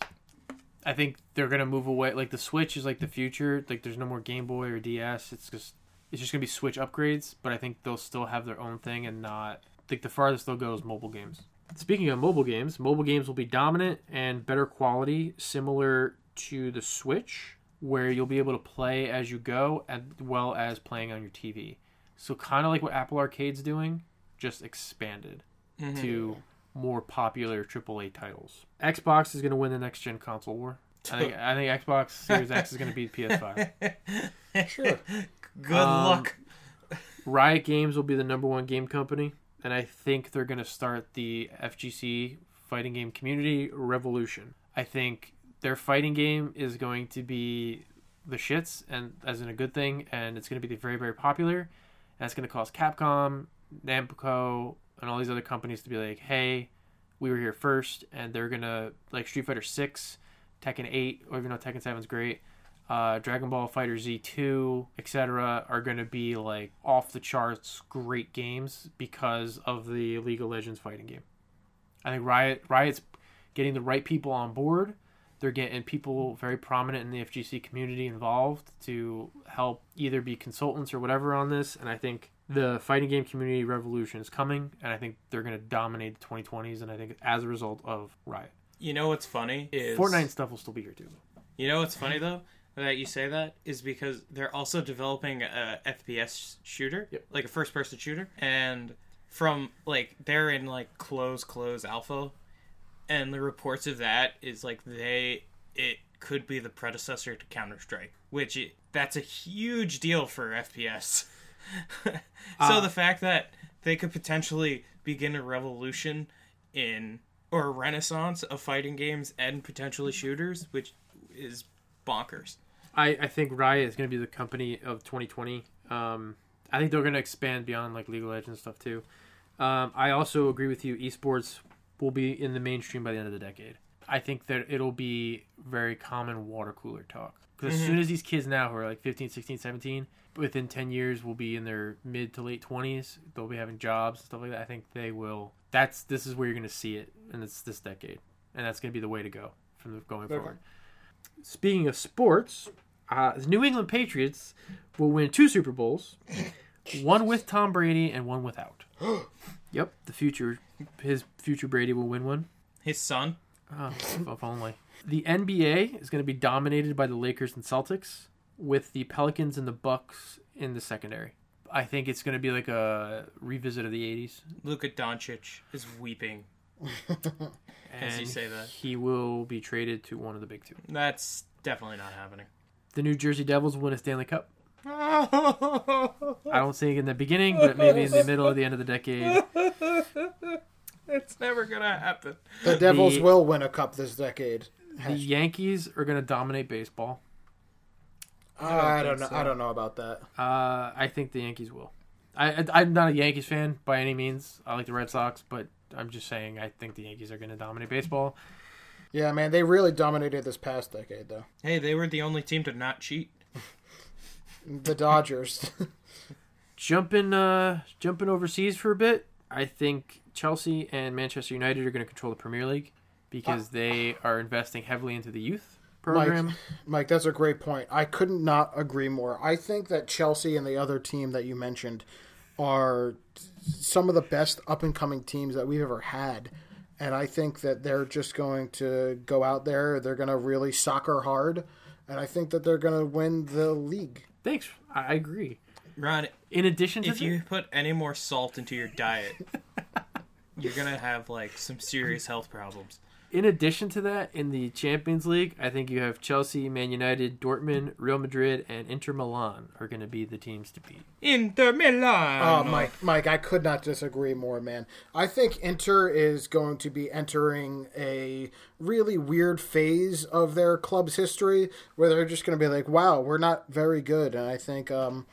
I think they're gonna move away. Like the Switch is like the future. Like there's no more Game Boy or D S. It's just it's just gonna be Switch upgrades. But I think they'll still have their own thing and not. I think the farthest they'll go is mobile games. Speaking of mobile games, mobile games will be dominant and better quality, similar to the Switch, where you'll be able to play as you go, as well as playing on your T V. So kind of like what Apple Arcade's doing, just expanded mm-hmm. to more popular triple A titles. Xbox is going to win the next-gen console war. I think, I think Xbox Series X is going to beat P S five. Sure. Good um, luck. Riot Games will be the number one game company, and I think they're going to start the F G C fighting game community revolution. I think their fighting game is going to be the shits, and as in a good thing, and it's going to be very, very popular, and it's going to cause Capcom, Namco, and all these other companies to be like, hey, we were here first, and they're going to, like, Street Fighter six, Tekken eight, or even though Tekken seven is great, uh, Dragon Ball Fighter Z two, et cetera, are going to be, like, off-the-charts great games because of the League of Legends fighting game. I think Riot Riot's getting the right people on board. They're getting people very prominent in the F G C community involved to help either be consultants or whatever on this, and I think... the fighting game community revolution is coming, and I think they're going to dominate the twenty twenties, and I think as a result of Riot. You know what's funny is... Fortnite and stuff will still be here, too. You know what's funny, though, that you say that, is because they're also developing a F P S shooter, yep. like a first-person shooter, and from, like, they're in, like, close, close alpha, and the reports of that is, like, they... it could be the predecessor to Counter-Strike, which it, that's a huge deal for F P S. so uh, the fact that they could potentially begin a revolution in or a renaissance of fighting games and potentially shooters, which is bonkers. I, I think Riot is going to be the company of twenty twenty. Um, I think they're going to expand beyond like League of Legends stuff too. Um, I also agree with you. Esports will be in the mainstream by the end of the decade. I think that it'll be very common water cooler talk. Because mm-hmm. as soon as these kids now who are like fifteen, sixteen, seventeen, within ten years will be in their mid to late twenties, they'll be having jobs and stuff like that. I think they will. That's This is where you're going to see it, and it's this decade. And that's going to be the way to go from the, going okay. forward. Speaking of sports, uh, the New England Patriots will win two Super Bowls, one with Tom Brady and one without. Yep, the future, his future Brady will win one. His son? Oh, if only. The N B A is going to be dominated by the Lakers and Celtics, with the Pelicans and the Bucks in the secondary. I think it's going to be like a revisit of the eighties. Luka Doncic is weeping as you say that. He will be traded to one of the big two. That's definitely not happening. The New Jersey Devils will win a Stanley Cup. I don't think in the beginning, but maybe in the middle of the end of the decade. It's never going to happen. The Devils the, will win a cup this decade. The Yankees are going to dominate baseball. I don't, I don't know. So. I don't know about that. Uh, I think the Yankees will. I, I'm not a Yankees fan by any means. I like the Red Sox, but I'm just saying I think the Yankees are going to dominate baseball. Yeah, man, they really dominated this past decade, though. Hey, they were the only team to not cheat. The Dodgers. Jumping, uh, jumping overseas for a bit, I think Chelsea and Manchester United are going to control the Premier League because uh, they are investing heavily into the youth program. Mike, Mike, that's a great point. I could not agree more. I think that Chelsea and the other team that you mentioned are some of the best up-and-coming teams that we've ever had. And I think that they're just going to go out there. They're going to really soccer hard. And I think that they're going to win the league. Thanks. I agree. Ron, in addition to if that, you put any more salt into your diet, you're going to have like some serious health problems. In addition to that, in the Champions League, I think you have Chelsea, Man United, Dortmund, Real Madrid, and Inter Milan are going to be the teams to beat. Inter Milan! Oh, Mike, Mike, I could not disagree more, man. I think Inter is going to be entering a really weird phase of their club's history where they're just going to be like, wow, we're not very good. And I think, um,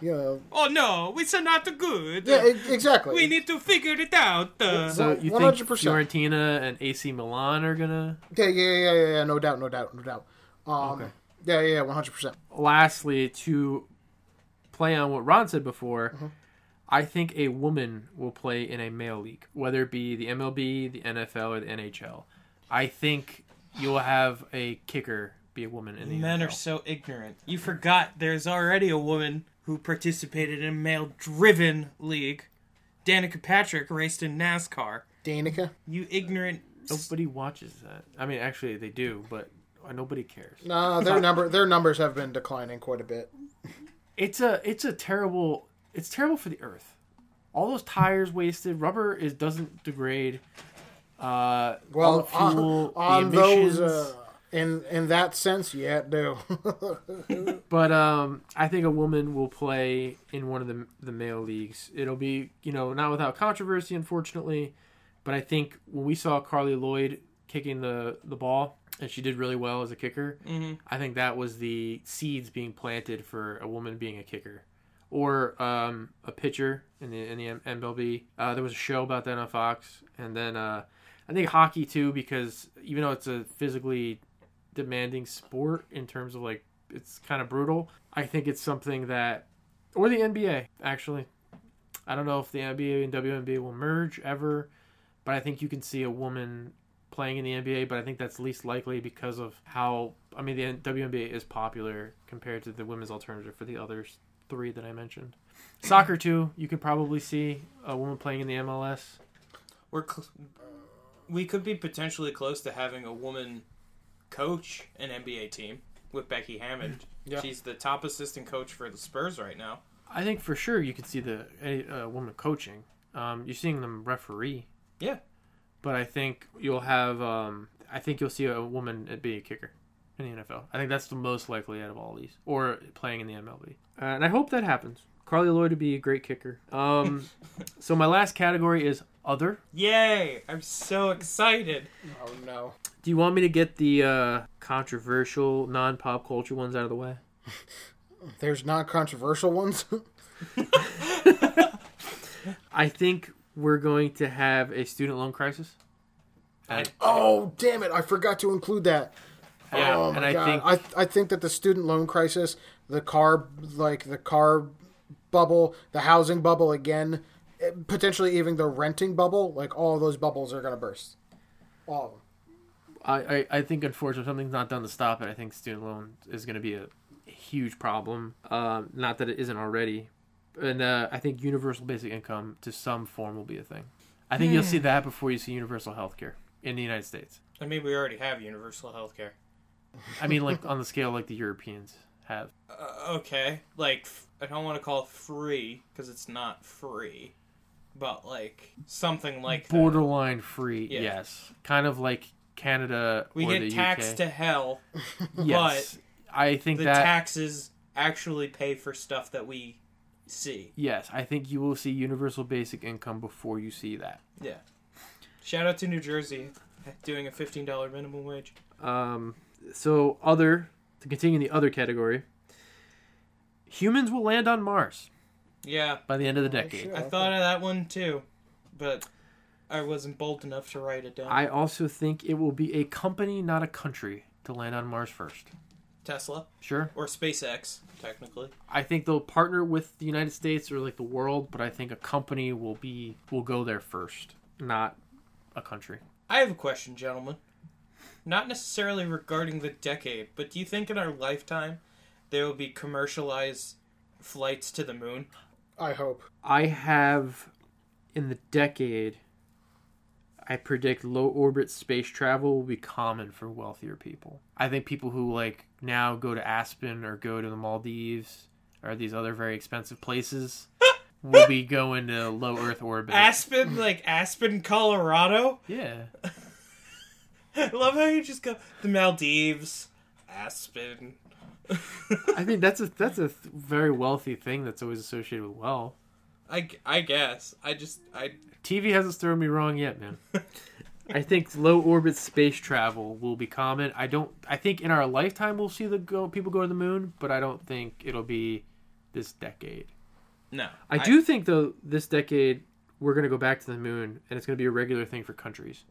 you know... Oh, no, we're not good. Yeah, exactly. We need to figure it out. Uh, so you one hundred percent. Think Fiorentina and A C Milan are going to... Yeah, yeah, yeah, yeah, yeah, no doubt, no doubt, no doubt. Um, okay. Yeah, yeah, yeah, one hundred percent. Lastly, to play on what Ron said before, mm-hmm. I think a woman will play in a male league, whether it be the M L B, the N F L, or the N H L. I think you'll have a kicker be a woman in the Men N F L. Are so ignorant. You forgot there's already a woman who participated in a male-driven league. Danica Patrick raced in NASCAR. Danica? You ignorant... Nobody watches that. I mean, actually, they do, but nobody cares. No, their number their numbers have been declining quite a bit. It's a it's a terrible... It's terrible for the earth. All those tires wasted. Rubber is doesn't degrade. Uh, well, all the fuel, on, the on emissions... Those, uh... In in that sense, yeah, no. But um, I think a woman will play in one of the the male leagues. It'll be, you know, not without controversy, unfortunately. But I think when we saw Carly Lloyd kicking the, the ball, and she did really well as a kicker, mm-hmm. I think that was the seeds being planted for a woman being a kicker. Or um, a pitcher in the, in the M L B. Uh, there was a show about that on Fox. And then uh, I think hockey, too, because even though it's a physically... demanding sport in terms of like it's kind of brutal. I think it's something that, or the N B A actually. I don't know if the N B A and W N B A will merge ever, but I think you can see a woman playing in the N B A. But I think that's least likely because of how I mean the W N B A is popular compared to the women's alternative for the others three that I mentioned. Soccer too. You could probably see a woman playing in the M L S. We're cl- we could be potentially close to having a woman coach an N B A team with Becky Hammond. Yeah. She's the top assistant coach for the Spurs right now. I think for sure you can see the a, a woman coaching. Um, you're seeing them referee. Yeah. But I think you'll have, um, I think you'll see a woman be a kicker in the N F L. I think that's the most likely out of all these. Or playing in the M L B. Uh, and I hope that happens. Carly Lloyd would be a great kicker. Um, so my last category is other. Yay! I'm so excited. Oh, no. Do you want me to get the uh, controversial, non-pop culture ones out of the way? There's non-controversial ones? I think we're going to have a student loan crisis. I, oh, damn it. I forgot to include that. Yeah, oh, and I God. think I, I think that the student loan crisis, the car, like the car bubble, the housing bubble again, potentially even the renting bubble, like all those bubbles are going to burst. All of them. I, I think, unfortunately, something's not done to stop it. I think student loan is going to be a huge problem. Um, not that it isn't already. And uh, I think universal basic income to some form will be a thing. I think yeah. you'll see that before you see universal health care in the United States. I mean, we already have universal health care. I mean, like on the scale like the Europeans have. Uh, okay. Like, I don't want to call it free because it's not free. But, like, something like borderline that. Free, yeah. Yes. Kind of like... Canada we or get the taxed U K. To hell. Yes, but I think the that taxes actually pay for stuff that we see. Yes, I think you will see universal basic income before you see that. Yeah, shout out to New Jersey doing a fifteen dollars minimum wage. Um, so other to continue in the other category, humans will land on Mars. Yeah. By the end of the decade. Sure. I thought of that one too, but I wasn't bold enough to write it down. I also think it will be a company, not a country, to land on Mars first. Tesla. Sure. Or SpaceX, technically. I think they'll partner with the United States or like the world, but I think a company will be will go there first, not a country. I have a question, gentlemen. Not necessarily regarding the decade, but do you think in our lifetime there will be commercialized flights to the moon? I hope. I have, in the decade, I predict low-orbit space travel will be common for wealthier people. I think people who, like, now go to Aspen or go to the Maldives or these other very expensive places will be going to low-Earth orbit. Aspen? Like Aspen, Colorado? Yeah. I love how you just go, the Maldives, Aspen. I mean, that's a that's a very wealthy thing that's always associated with wealth. I, I guess. I just... I. T V hasn't thrown me wrong yet, man. I think low-orbit space travel will be common. I don't... I think in our lifetime we'll see the go, people go to the moon, but I don't think it'll be this decade. No. I, I do think, though, this decade we're going to go back to the moon, and it's going to be a regular thing for countries.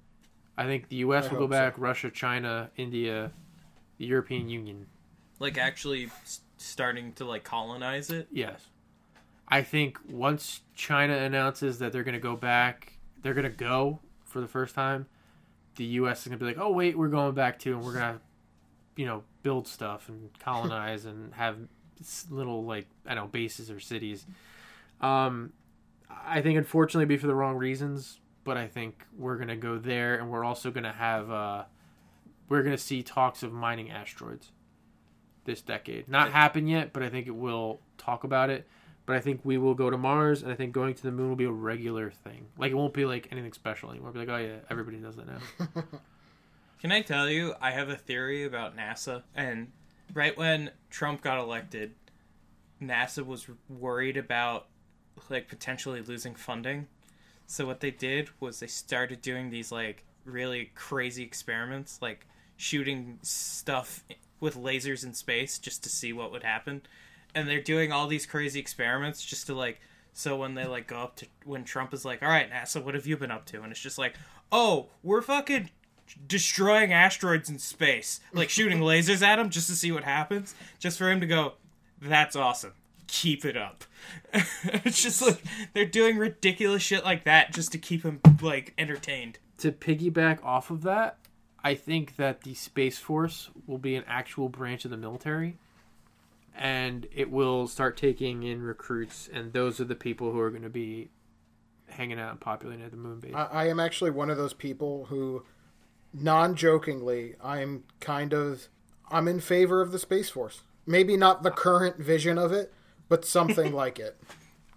I think the U S I will go back, so. Russia, China, India, the European Union. Like, actually starting to, like, colonize it? Yes. I think once China announces that they're going to go back, they're going to go for the first time, the U S is going to be like, oh, wait, we're going back too, and we're going to, you know, build stuff and colonize and have little, like, I don't know, bases or cities. Um, I think, unfortunately, it'd be for the wrong reasons, but I think we're going to go there, and we're also going to have, uh, we're going to see talks of mining asteroids this decade. Not happen yet, but I think it will talk about it. But I think we will go to Mars, and I think going to the moon will be a regular thing. Like, it won't be, like, anything special anymore. It'll be like, oh, yeah, everybody does that now. Can I tell you, I have a theory about NASA. And right when Trump got elected, NASA was worried about, like, potentially losing funding. So what they did was they started doing these, like, really crazy experiments, like shooting stuff with lasers in space just to see what would happen. And they're doing all these crazy experiments just to, like, so when they, like, go up to, when Trump is like, all right, NASA, what have you been up to? And it's just like, oh, we're fucking destroying asteroids in space, like shooting lasers at them just to see what happens, just for him to go, that's awesome. Keep it up. It's just like, they're doing ridiculous shit like that just to keep him, like, entertained. To piggyback off of that, I think that the Space Force will be an actual branch of the military. And it will start taking in recruits, and those are the people who are going to be hanging out and populating at the moon base. I, I am actually one of those people who, non-jokingly, I'm kind of, I'm in favor of the Space Force. Maybe not the current vision of it, but something like it.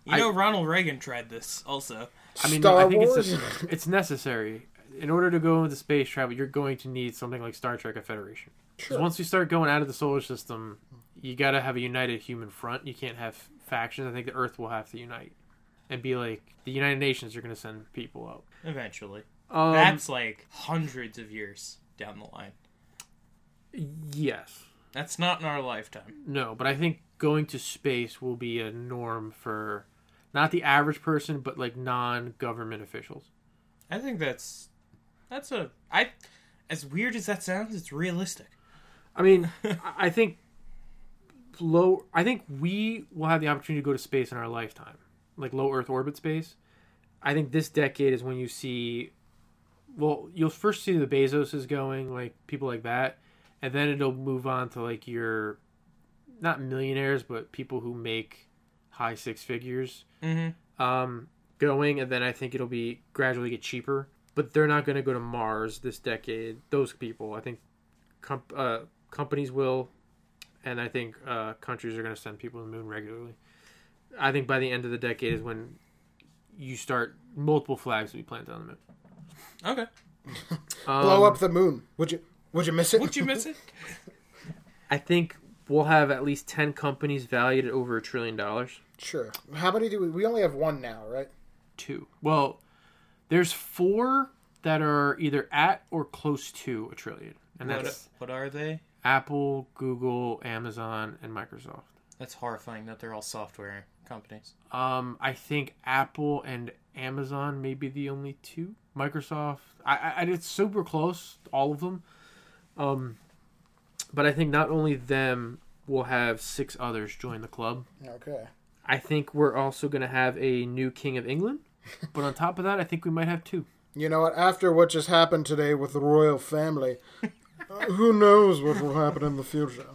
You know, I, Ronald Reagan tried this also. I mean, Star I think Wars? It's, it's necessary. In order to go into space travel, you're going to need something like Star Trek: A Federation. Sure. Once you start going out of the solar system, you got to have a united human front. You can't have factions. I think the Earth will have to unite and be like, the United Nations are going to send people out. Eventually. Um, That's like hundreds of years down the line. Yes. That's not in our lifetime. No, but I think going to space will be a norm for not the average person, but like non-government officials. I think that's... That's a... I, as weird as that sounds, it's realistic. I mean, I think... Low, I think we will have the opportunity to go to space in our lifetime, like low Earth orbit space. I think this decade is when you see, well, you'll first see the Bezoses going, like people like that, and then it'll move on to like your, not millionaires, but people who make high six figures mm-hmm. um, going, and then I think it'll be gradually get cheaper. But they're not going to go to Mars this decade. Those people, I think, com- uh, companies will. And I think uh, countries are going to send people to the moon regularly. I think by the end of the decade is when you start multiple flags to be planted on the moon. Okay. Um, Blow up the moon. Would you? Would you miss it? Would you miss it? I think we'll have at least ten companies valued at over a trillion dollars. Sure. How many do we? We only have one now, right? Two. Well, there's four that are either at or close to a trillion, and what, that's what are they? Apple, Google, Amazon, and Microsoft. That's horrifying that they're all software companies. Um, I think Apple and Amazon may be the only two. Microsoft, I, I it's super close, all of them. Um, but I think not only them will have six others join the club. Okay. I think we're also going to have a new King of England. But on top of that, I think we might have two. You know what? After what just happened today with the royal family, uh, who knows what will happen in the future?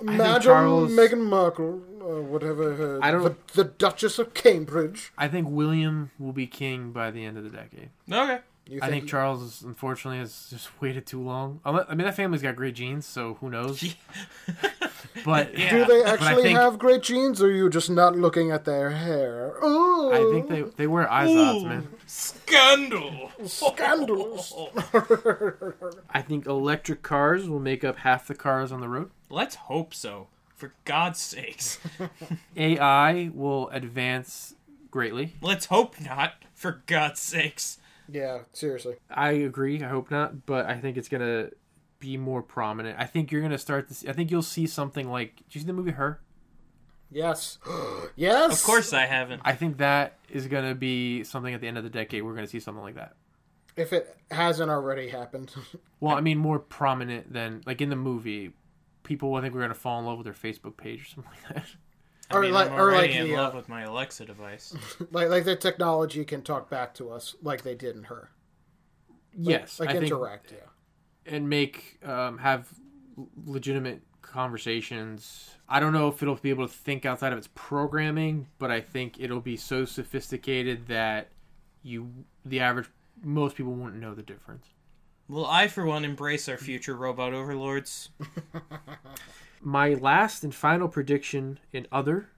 Imagine Charles, Meghan Markle, or whatever her... I don't, the, the Duchess of Cambridge. I think William will be king by the end of the decade. Okay. Think I think he, Charles, is, unfortunately, has just waited too long. I mean, that family's got great genes, so who knows? But yeah. Do they actually think, have great genes, or are you just not looking at their hair? Ooh. I think they, they wear eye zots, man. Scandal! Scandals! I think electric cars will make up half the cars on the road. Let's hope so. For God's sakes. A I will advance greatly. Let's hope not. For God's sakes. Yeah, seriously. I agree. I hope not, but I think it's going to be more prominent. I think you're going to start to see... I think you'll see something like... Did you see the movie Her? Yes. Yes! Of course I haven't. I think that is going to be something at the end of the decade. We're going to see something like that. If it hasn't already happened. Well, I mean, more prominent than... Like, in the movie, people will think we're going to fall in love with their Facebook page or something like that. I or mean, like, I'm already or like in the, love with my Alexa device. Like, like the technology can talk back to us like they did in Her. Like, yes. Like I interact, think, yeah. And make, um, have legitimate conversations. I don't know if it'll be able to think outside of its programming, but I think it'll be so sophisticated that you, the average, most people won't know the difference. Well, I, for one, embrace our future robot overlords. My last and final prediction in other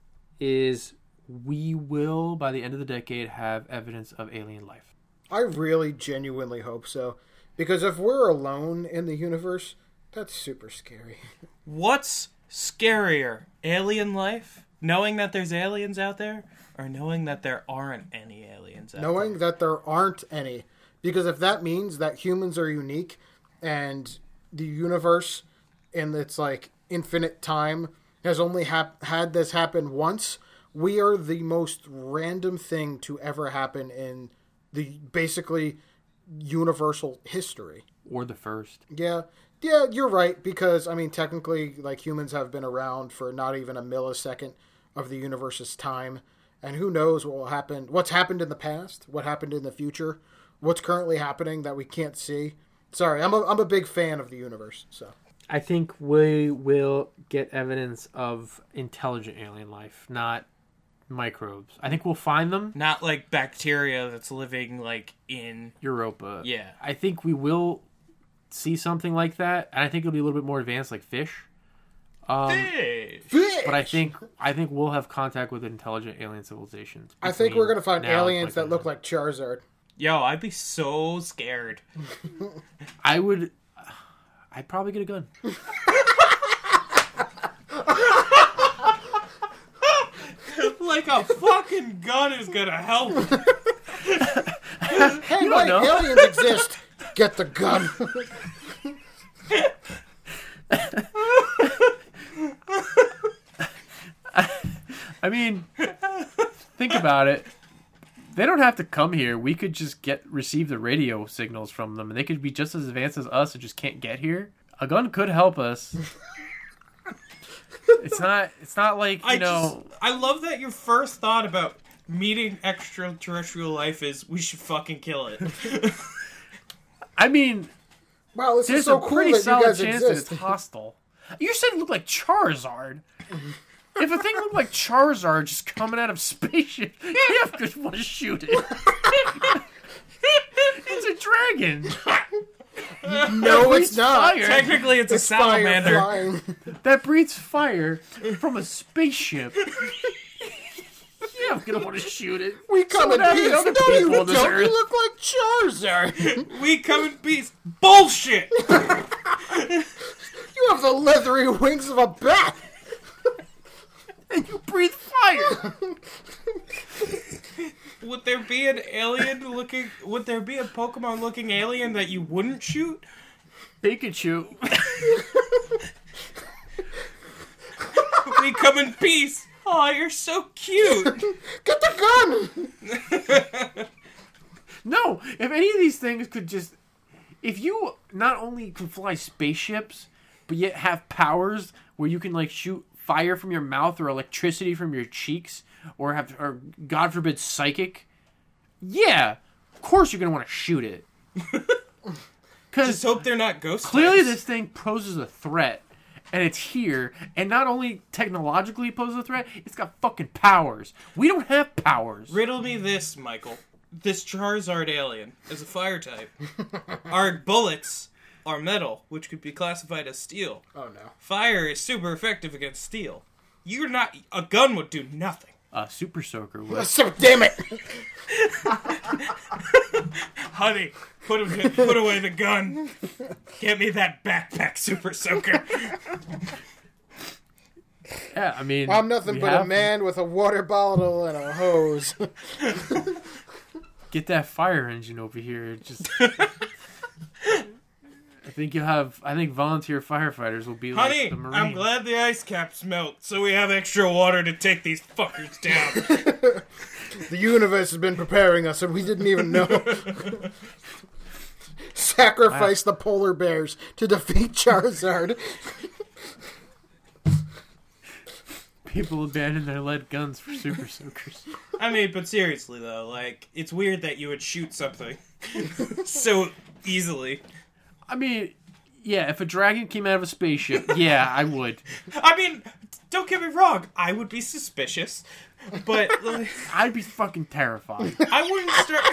is we will, by the end of the decade, have evidence of alien life. I really genuinely hope so. Because if we're alone in the universe, that's super scary. What's scarier? Alien life? Knowing that there's aliens out there? Or knowing that there aren't any aliens out knowing there? Knowing that there aren't any. Because if that means that humans are unique and the universe and it's like... infinite time has only hap- had this happen once. We are the most random thing to ever happen in the basically universal history. Or the first. Yeah. Yeah, you're right. Because, I mean, technically, like, humans have been around for not even a millisecond of the universe's time. And who knows what will happen, what's happened in the past, what happened in the future, what's currently happening that we can't see. Sorry, I'm a, I'm a big fan of the universe, so... I think we will get evidence of intelligent alien life, not microbes. I think we'll find them. Not like bacteria that's living like in... Europa. Yeah. I think we will see something like that. And I think it'll be a little bit more advanced, like fish. Um, fish! Fish! But I think, I think we'll have contact with intelligent alien civilizations. I think we're going to find aliens that look like Charizard. Yo, I'd be so scared. I would... I'd probably get a gun. Like a fucking gun is gonna help. Hey, wait, aliens exist. Get the gun. I mean, think about it. They don't have to come here. We could just get receive the radio signals from them, and they could be just as advanced as us and just can't get here. A gun could help us. It's not. It's not like you I know. Just, I love that your first thought about meeting extraterrestrial life is we should fucking kill it. I mean, wow, this there's is so a cool pretty that solid you guys chance exist. That it's hostile. You said it looked like Charizard. If a thing looked like Charizard just coming out of spaceship, you just want to shoot it. It's a dragon. No, it's not. Fire. Technically, it's, it's a salamander. That breathes fire from a spaceship. Yeah, I'm going to want to shoot it. We come in peace. No, you don't look like Charizard. We come in peace. Bullshit. You have the leathery wings of a bat. And you breathe fire. Would there be an alien looking? Would there be a Pokemon looking alien that you wouldn't shoot? Pikachu. let me come in peace. Aw, you're so cute. Get the gun. No, if any of these things could just... If you not only can fly spaceships, but yet have powers where you can, like, shoot fire from your mouth or electricity from your cheeks or have, or God forbid, psychic, yeah, of course you're going to want to shoot it. Just hope they're not ghost Clearly types. This thing poses a threat, and it's here, and not only technologically poses a threat, it's got fucking powers. We don't have powers. Riddle me this, Michael. This Charizard alien is a fire type. Our bullets are metal, which could be classified as steel. Oh, no. Fire is super effective against steel. You're not... A gun would do nothing. A super soaker would. So, damn it! Honey, put, him, put away the gun. Get me that backpack, super soaker. Yeah, I mean... I'm nothing but a man to... with a water bottle and a hose. Get that fire engine over here. Just, I think you'll have. I think volunteer firefighters will be Honey, like the Marines. I'm glad the ice caps melt, so we have extra water to take these fuckers down. The universe has been preparing us, and we didn't even know. Sacrifice wow. the polar bears to defeat Charizard. People abandon their lead guns for super soakers. I mean, but seriously, though, like, it's weird that you would shoot something so easily. I mean, yeah, if a dragon came out of a spaceship, yeah, I would. I mean, don't get me wrong, I would be suspicious, but... Like, I'd be fucking terrified. I wouldn't start...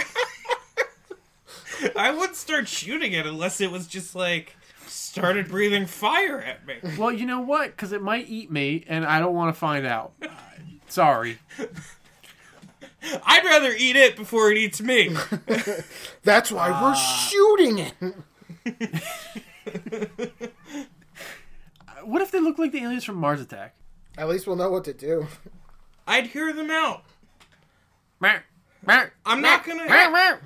I wouldn't start shooting it unless it was just, like... started breathing fire at me. Well, you know what? Because it might eat me, and I don't want to find out. Uh, sorry. I'd rather eat it before it eats me. That's why uh... we're shooting it. What if they look like the aliens from Mars Attack? At least we'll know what to do. I'd hear them out. I'm not gonna...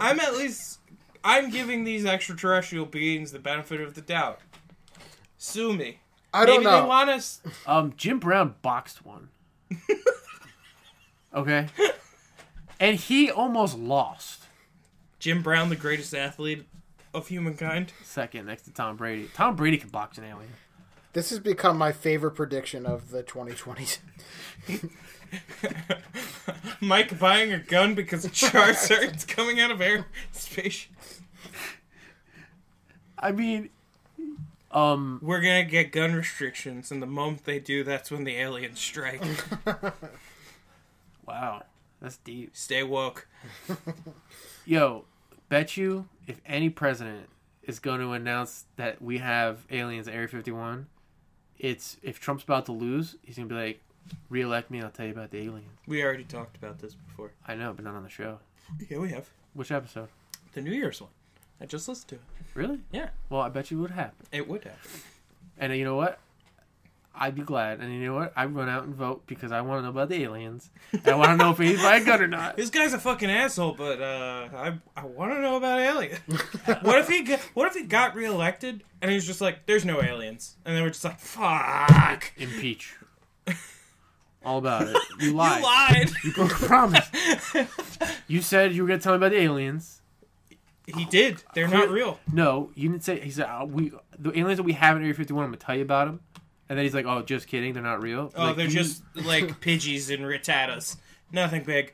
I'm at least... I'm giving these extraterrestrial beings the benefit of the doubt. Sue me. I don't Maybe know. Maybe they want us... Um, Jim Brown boxed one. Okay. And he almost lost. Jim Brown, the greatest athlete of humankind. Second, next to Tom Brady. Tom Brady can box an alien. This has become my favorite prediction of the twenty twenties. Mike buying a gun because Charizard's coming out of air space. I mean, um, we're gonna get gun restrictions, and the moment they do, that's when the aliens strike. Wow, that's deep. Stay woke. Yo, bet you if any president is going to announce that we have aliens at Area fifty-one, it's if Trump's about to lose, he's gonna be like, "Re-elect me, I'll tell you about the aliens." We already talked about this before. I know, but not on the show. Yeah, we have. Which episode? The New Year's one. I just listened to it. Really? Yeah. Well, I bet you it would happen. It would happen. And you know what? I'd be glad. And you know what? I'd run out and vote because I want to know about the aliens. And I want to know if he's by a gun or not. This guy's a fucking asshole, but uh, I I want to know about aliens. What if he get, What if he got reelected and he was just like, "There's no aliens," and they were just like, "Fuck, impeach." All about it. You lied. You lied. You broke a promise. You said you were going to tell me about the aliens. He did. They're Clear, not real. No, you didn't say. He said, oh, "We the aliens that we have in Area fifty-one, I'm going to tell you about them." And then he's like, "Oh, just kidding. They're not real." Oh, like, they're just like pidgeys and rattatas. Nothing big.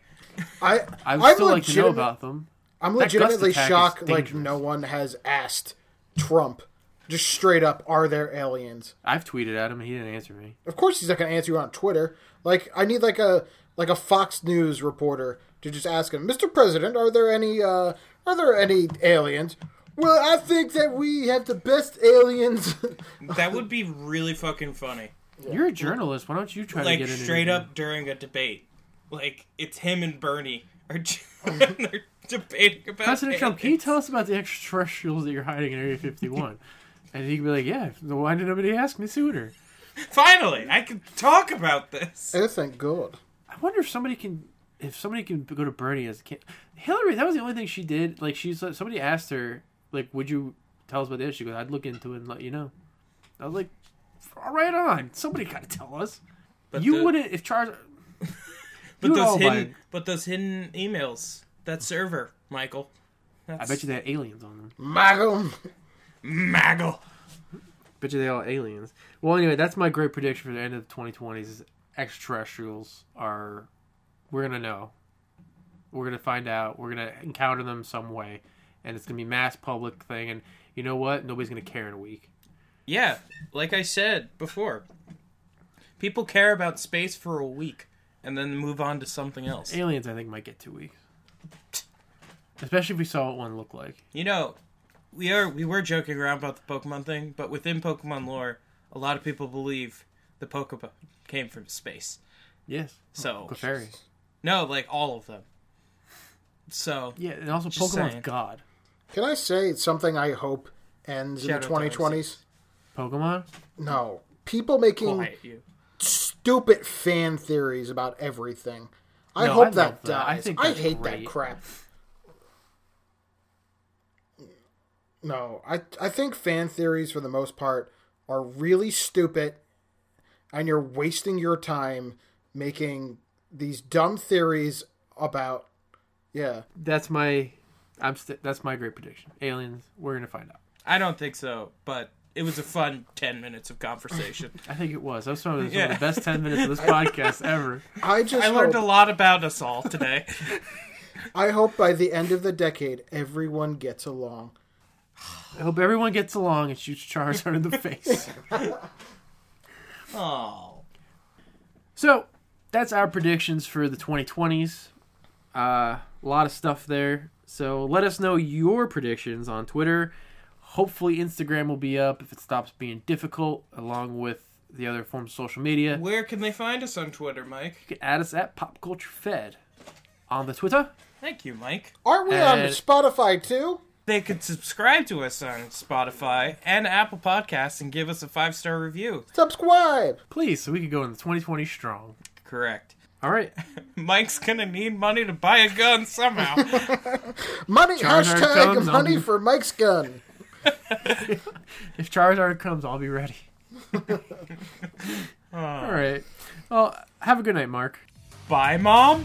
I I would I'm still like to know about them. I'm legitimately shocked. Like no one has asked Trump. Just straight up, are there aliens? I've tweeted at him and he didn't answer me. Of course he's not going to answer you on Twitter. Like, I need like a like a Fox News reporter to just ask him, "Mister President, are there any uh, are there any aliens?" "Well, I think that we have the best aliens." That would be really fucking funny. You're a journalist. Why don't you try like, to get an Like, straight interview? Up during a debate. Like, it's him and Bernie are they're debating about President aliens. Trump, can you tell us about the extraterrestrials that you're hiding in Area fifty-one? And he could be like, "Yeah, why did nobody ask me sooner? Finally, I can talk about this." Oh, thank God. I wonder if somebody can, if somebody can go to Bernie as a kid. Hillary, that was the only thing she did. Like, she's somebody asked her, like, "Would you tell us about this?" She goes, "I'd look into it and let you know." I was like, "All right, on. Somebody got to tell us." But you the, wouldn't if Charizard. But those hidden, by... but those hidden emails, that server, Michael. That's... I bet you they had aliens on them. Michael, Michael. Bet you they all aliens. Well, anyway, that's my great prediction for the end of the twenty twenties. Is extraterrestrials are, we're gonna know, we're gonna find out, we're gonna encounter them some way, and it's gonna be mass public thing. And you know what? Nobody's gonna care in a week. Yeah, like I said before, people care about space for a week and then move on to something else. Aliens, I think, might get two weeks, especially if we saw what one looked like. You know, we are we were joking around about the Pokemon thing, but within Pokemon lore, a lot of people believe the Pokemon came from space. Yes. So Clefairy. No, like all of them. So yeah, and also Pokemon's God. Can I say something? I hope ends in the twenty twenties. Pokemon? No. People making stupid fan theories about everything. I no, hope I that, that dies. I, think I hate great. that crap. No, I I think fan theories, for the most part, are really stupid, and you're wasting your time making these dumb theories about, yeah. That's my, I'm st- that's my great prediction. Aliens, we're gonna find out. I don't think so, but it was a fun ten minutes of conversation. I think it was. That was one of the, yeah. one of the best ten minutes of this podcast ever. I just I learned hope... a lot about us all today. I hope by the end of the decade, everyone gets along. I hope everyone gets along and shoots Charizard in the face. Oh. So, that's our predictions for the twenty twenties. Uh, a lot of stuff there. So, let us know your predictions on Twitter. Hopefully, Instagram will be up if it stops being difficult, along with the other forms of social media. Where can they find us on Twitter, Mike? You can add us at PopCultureFed on the Twitter. Thank you, Mike. Aren't we and... on Spotify, too? They could subscribe to us on Spotify and Apple Podcasts and give us a five-star review. Subscribe! Please, so we can go in the twenty twenty strong. Correct. All right. Mike's going to need money to buy a gun somehow. Money, Charizard hashtag money for Mike's gun. If Charizard comes, I'll be ready. Oh. All right. Well, have a good night, Mark. Bye, Mom.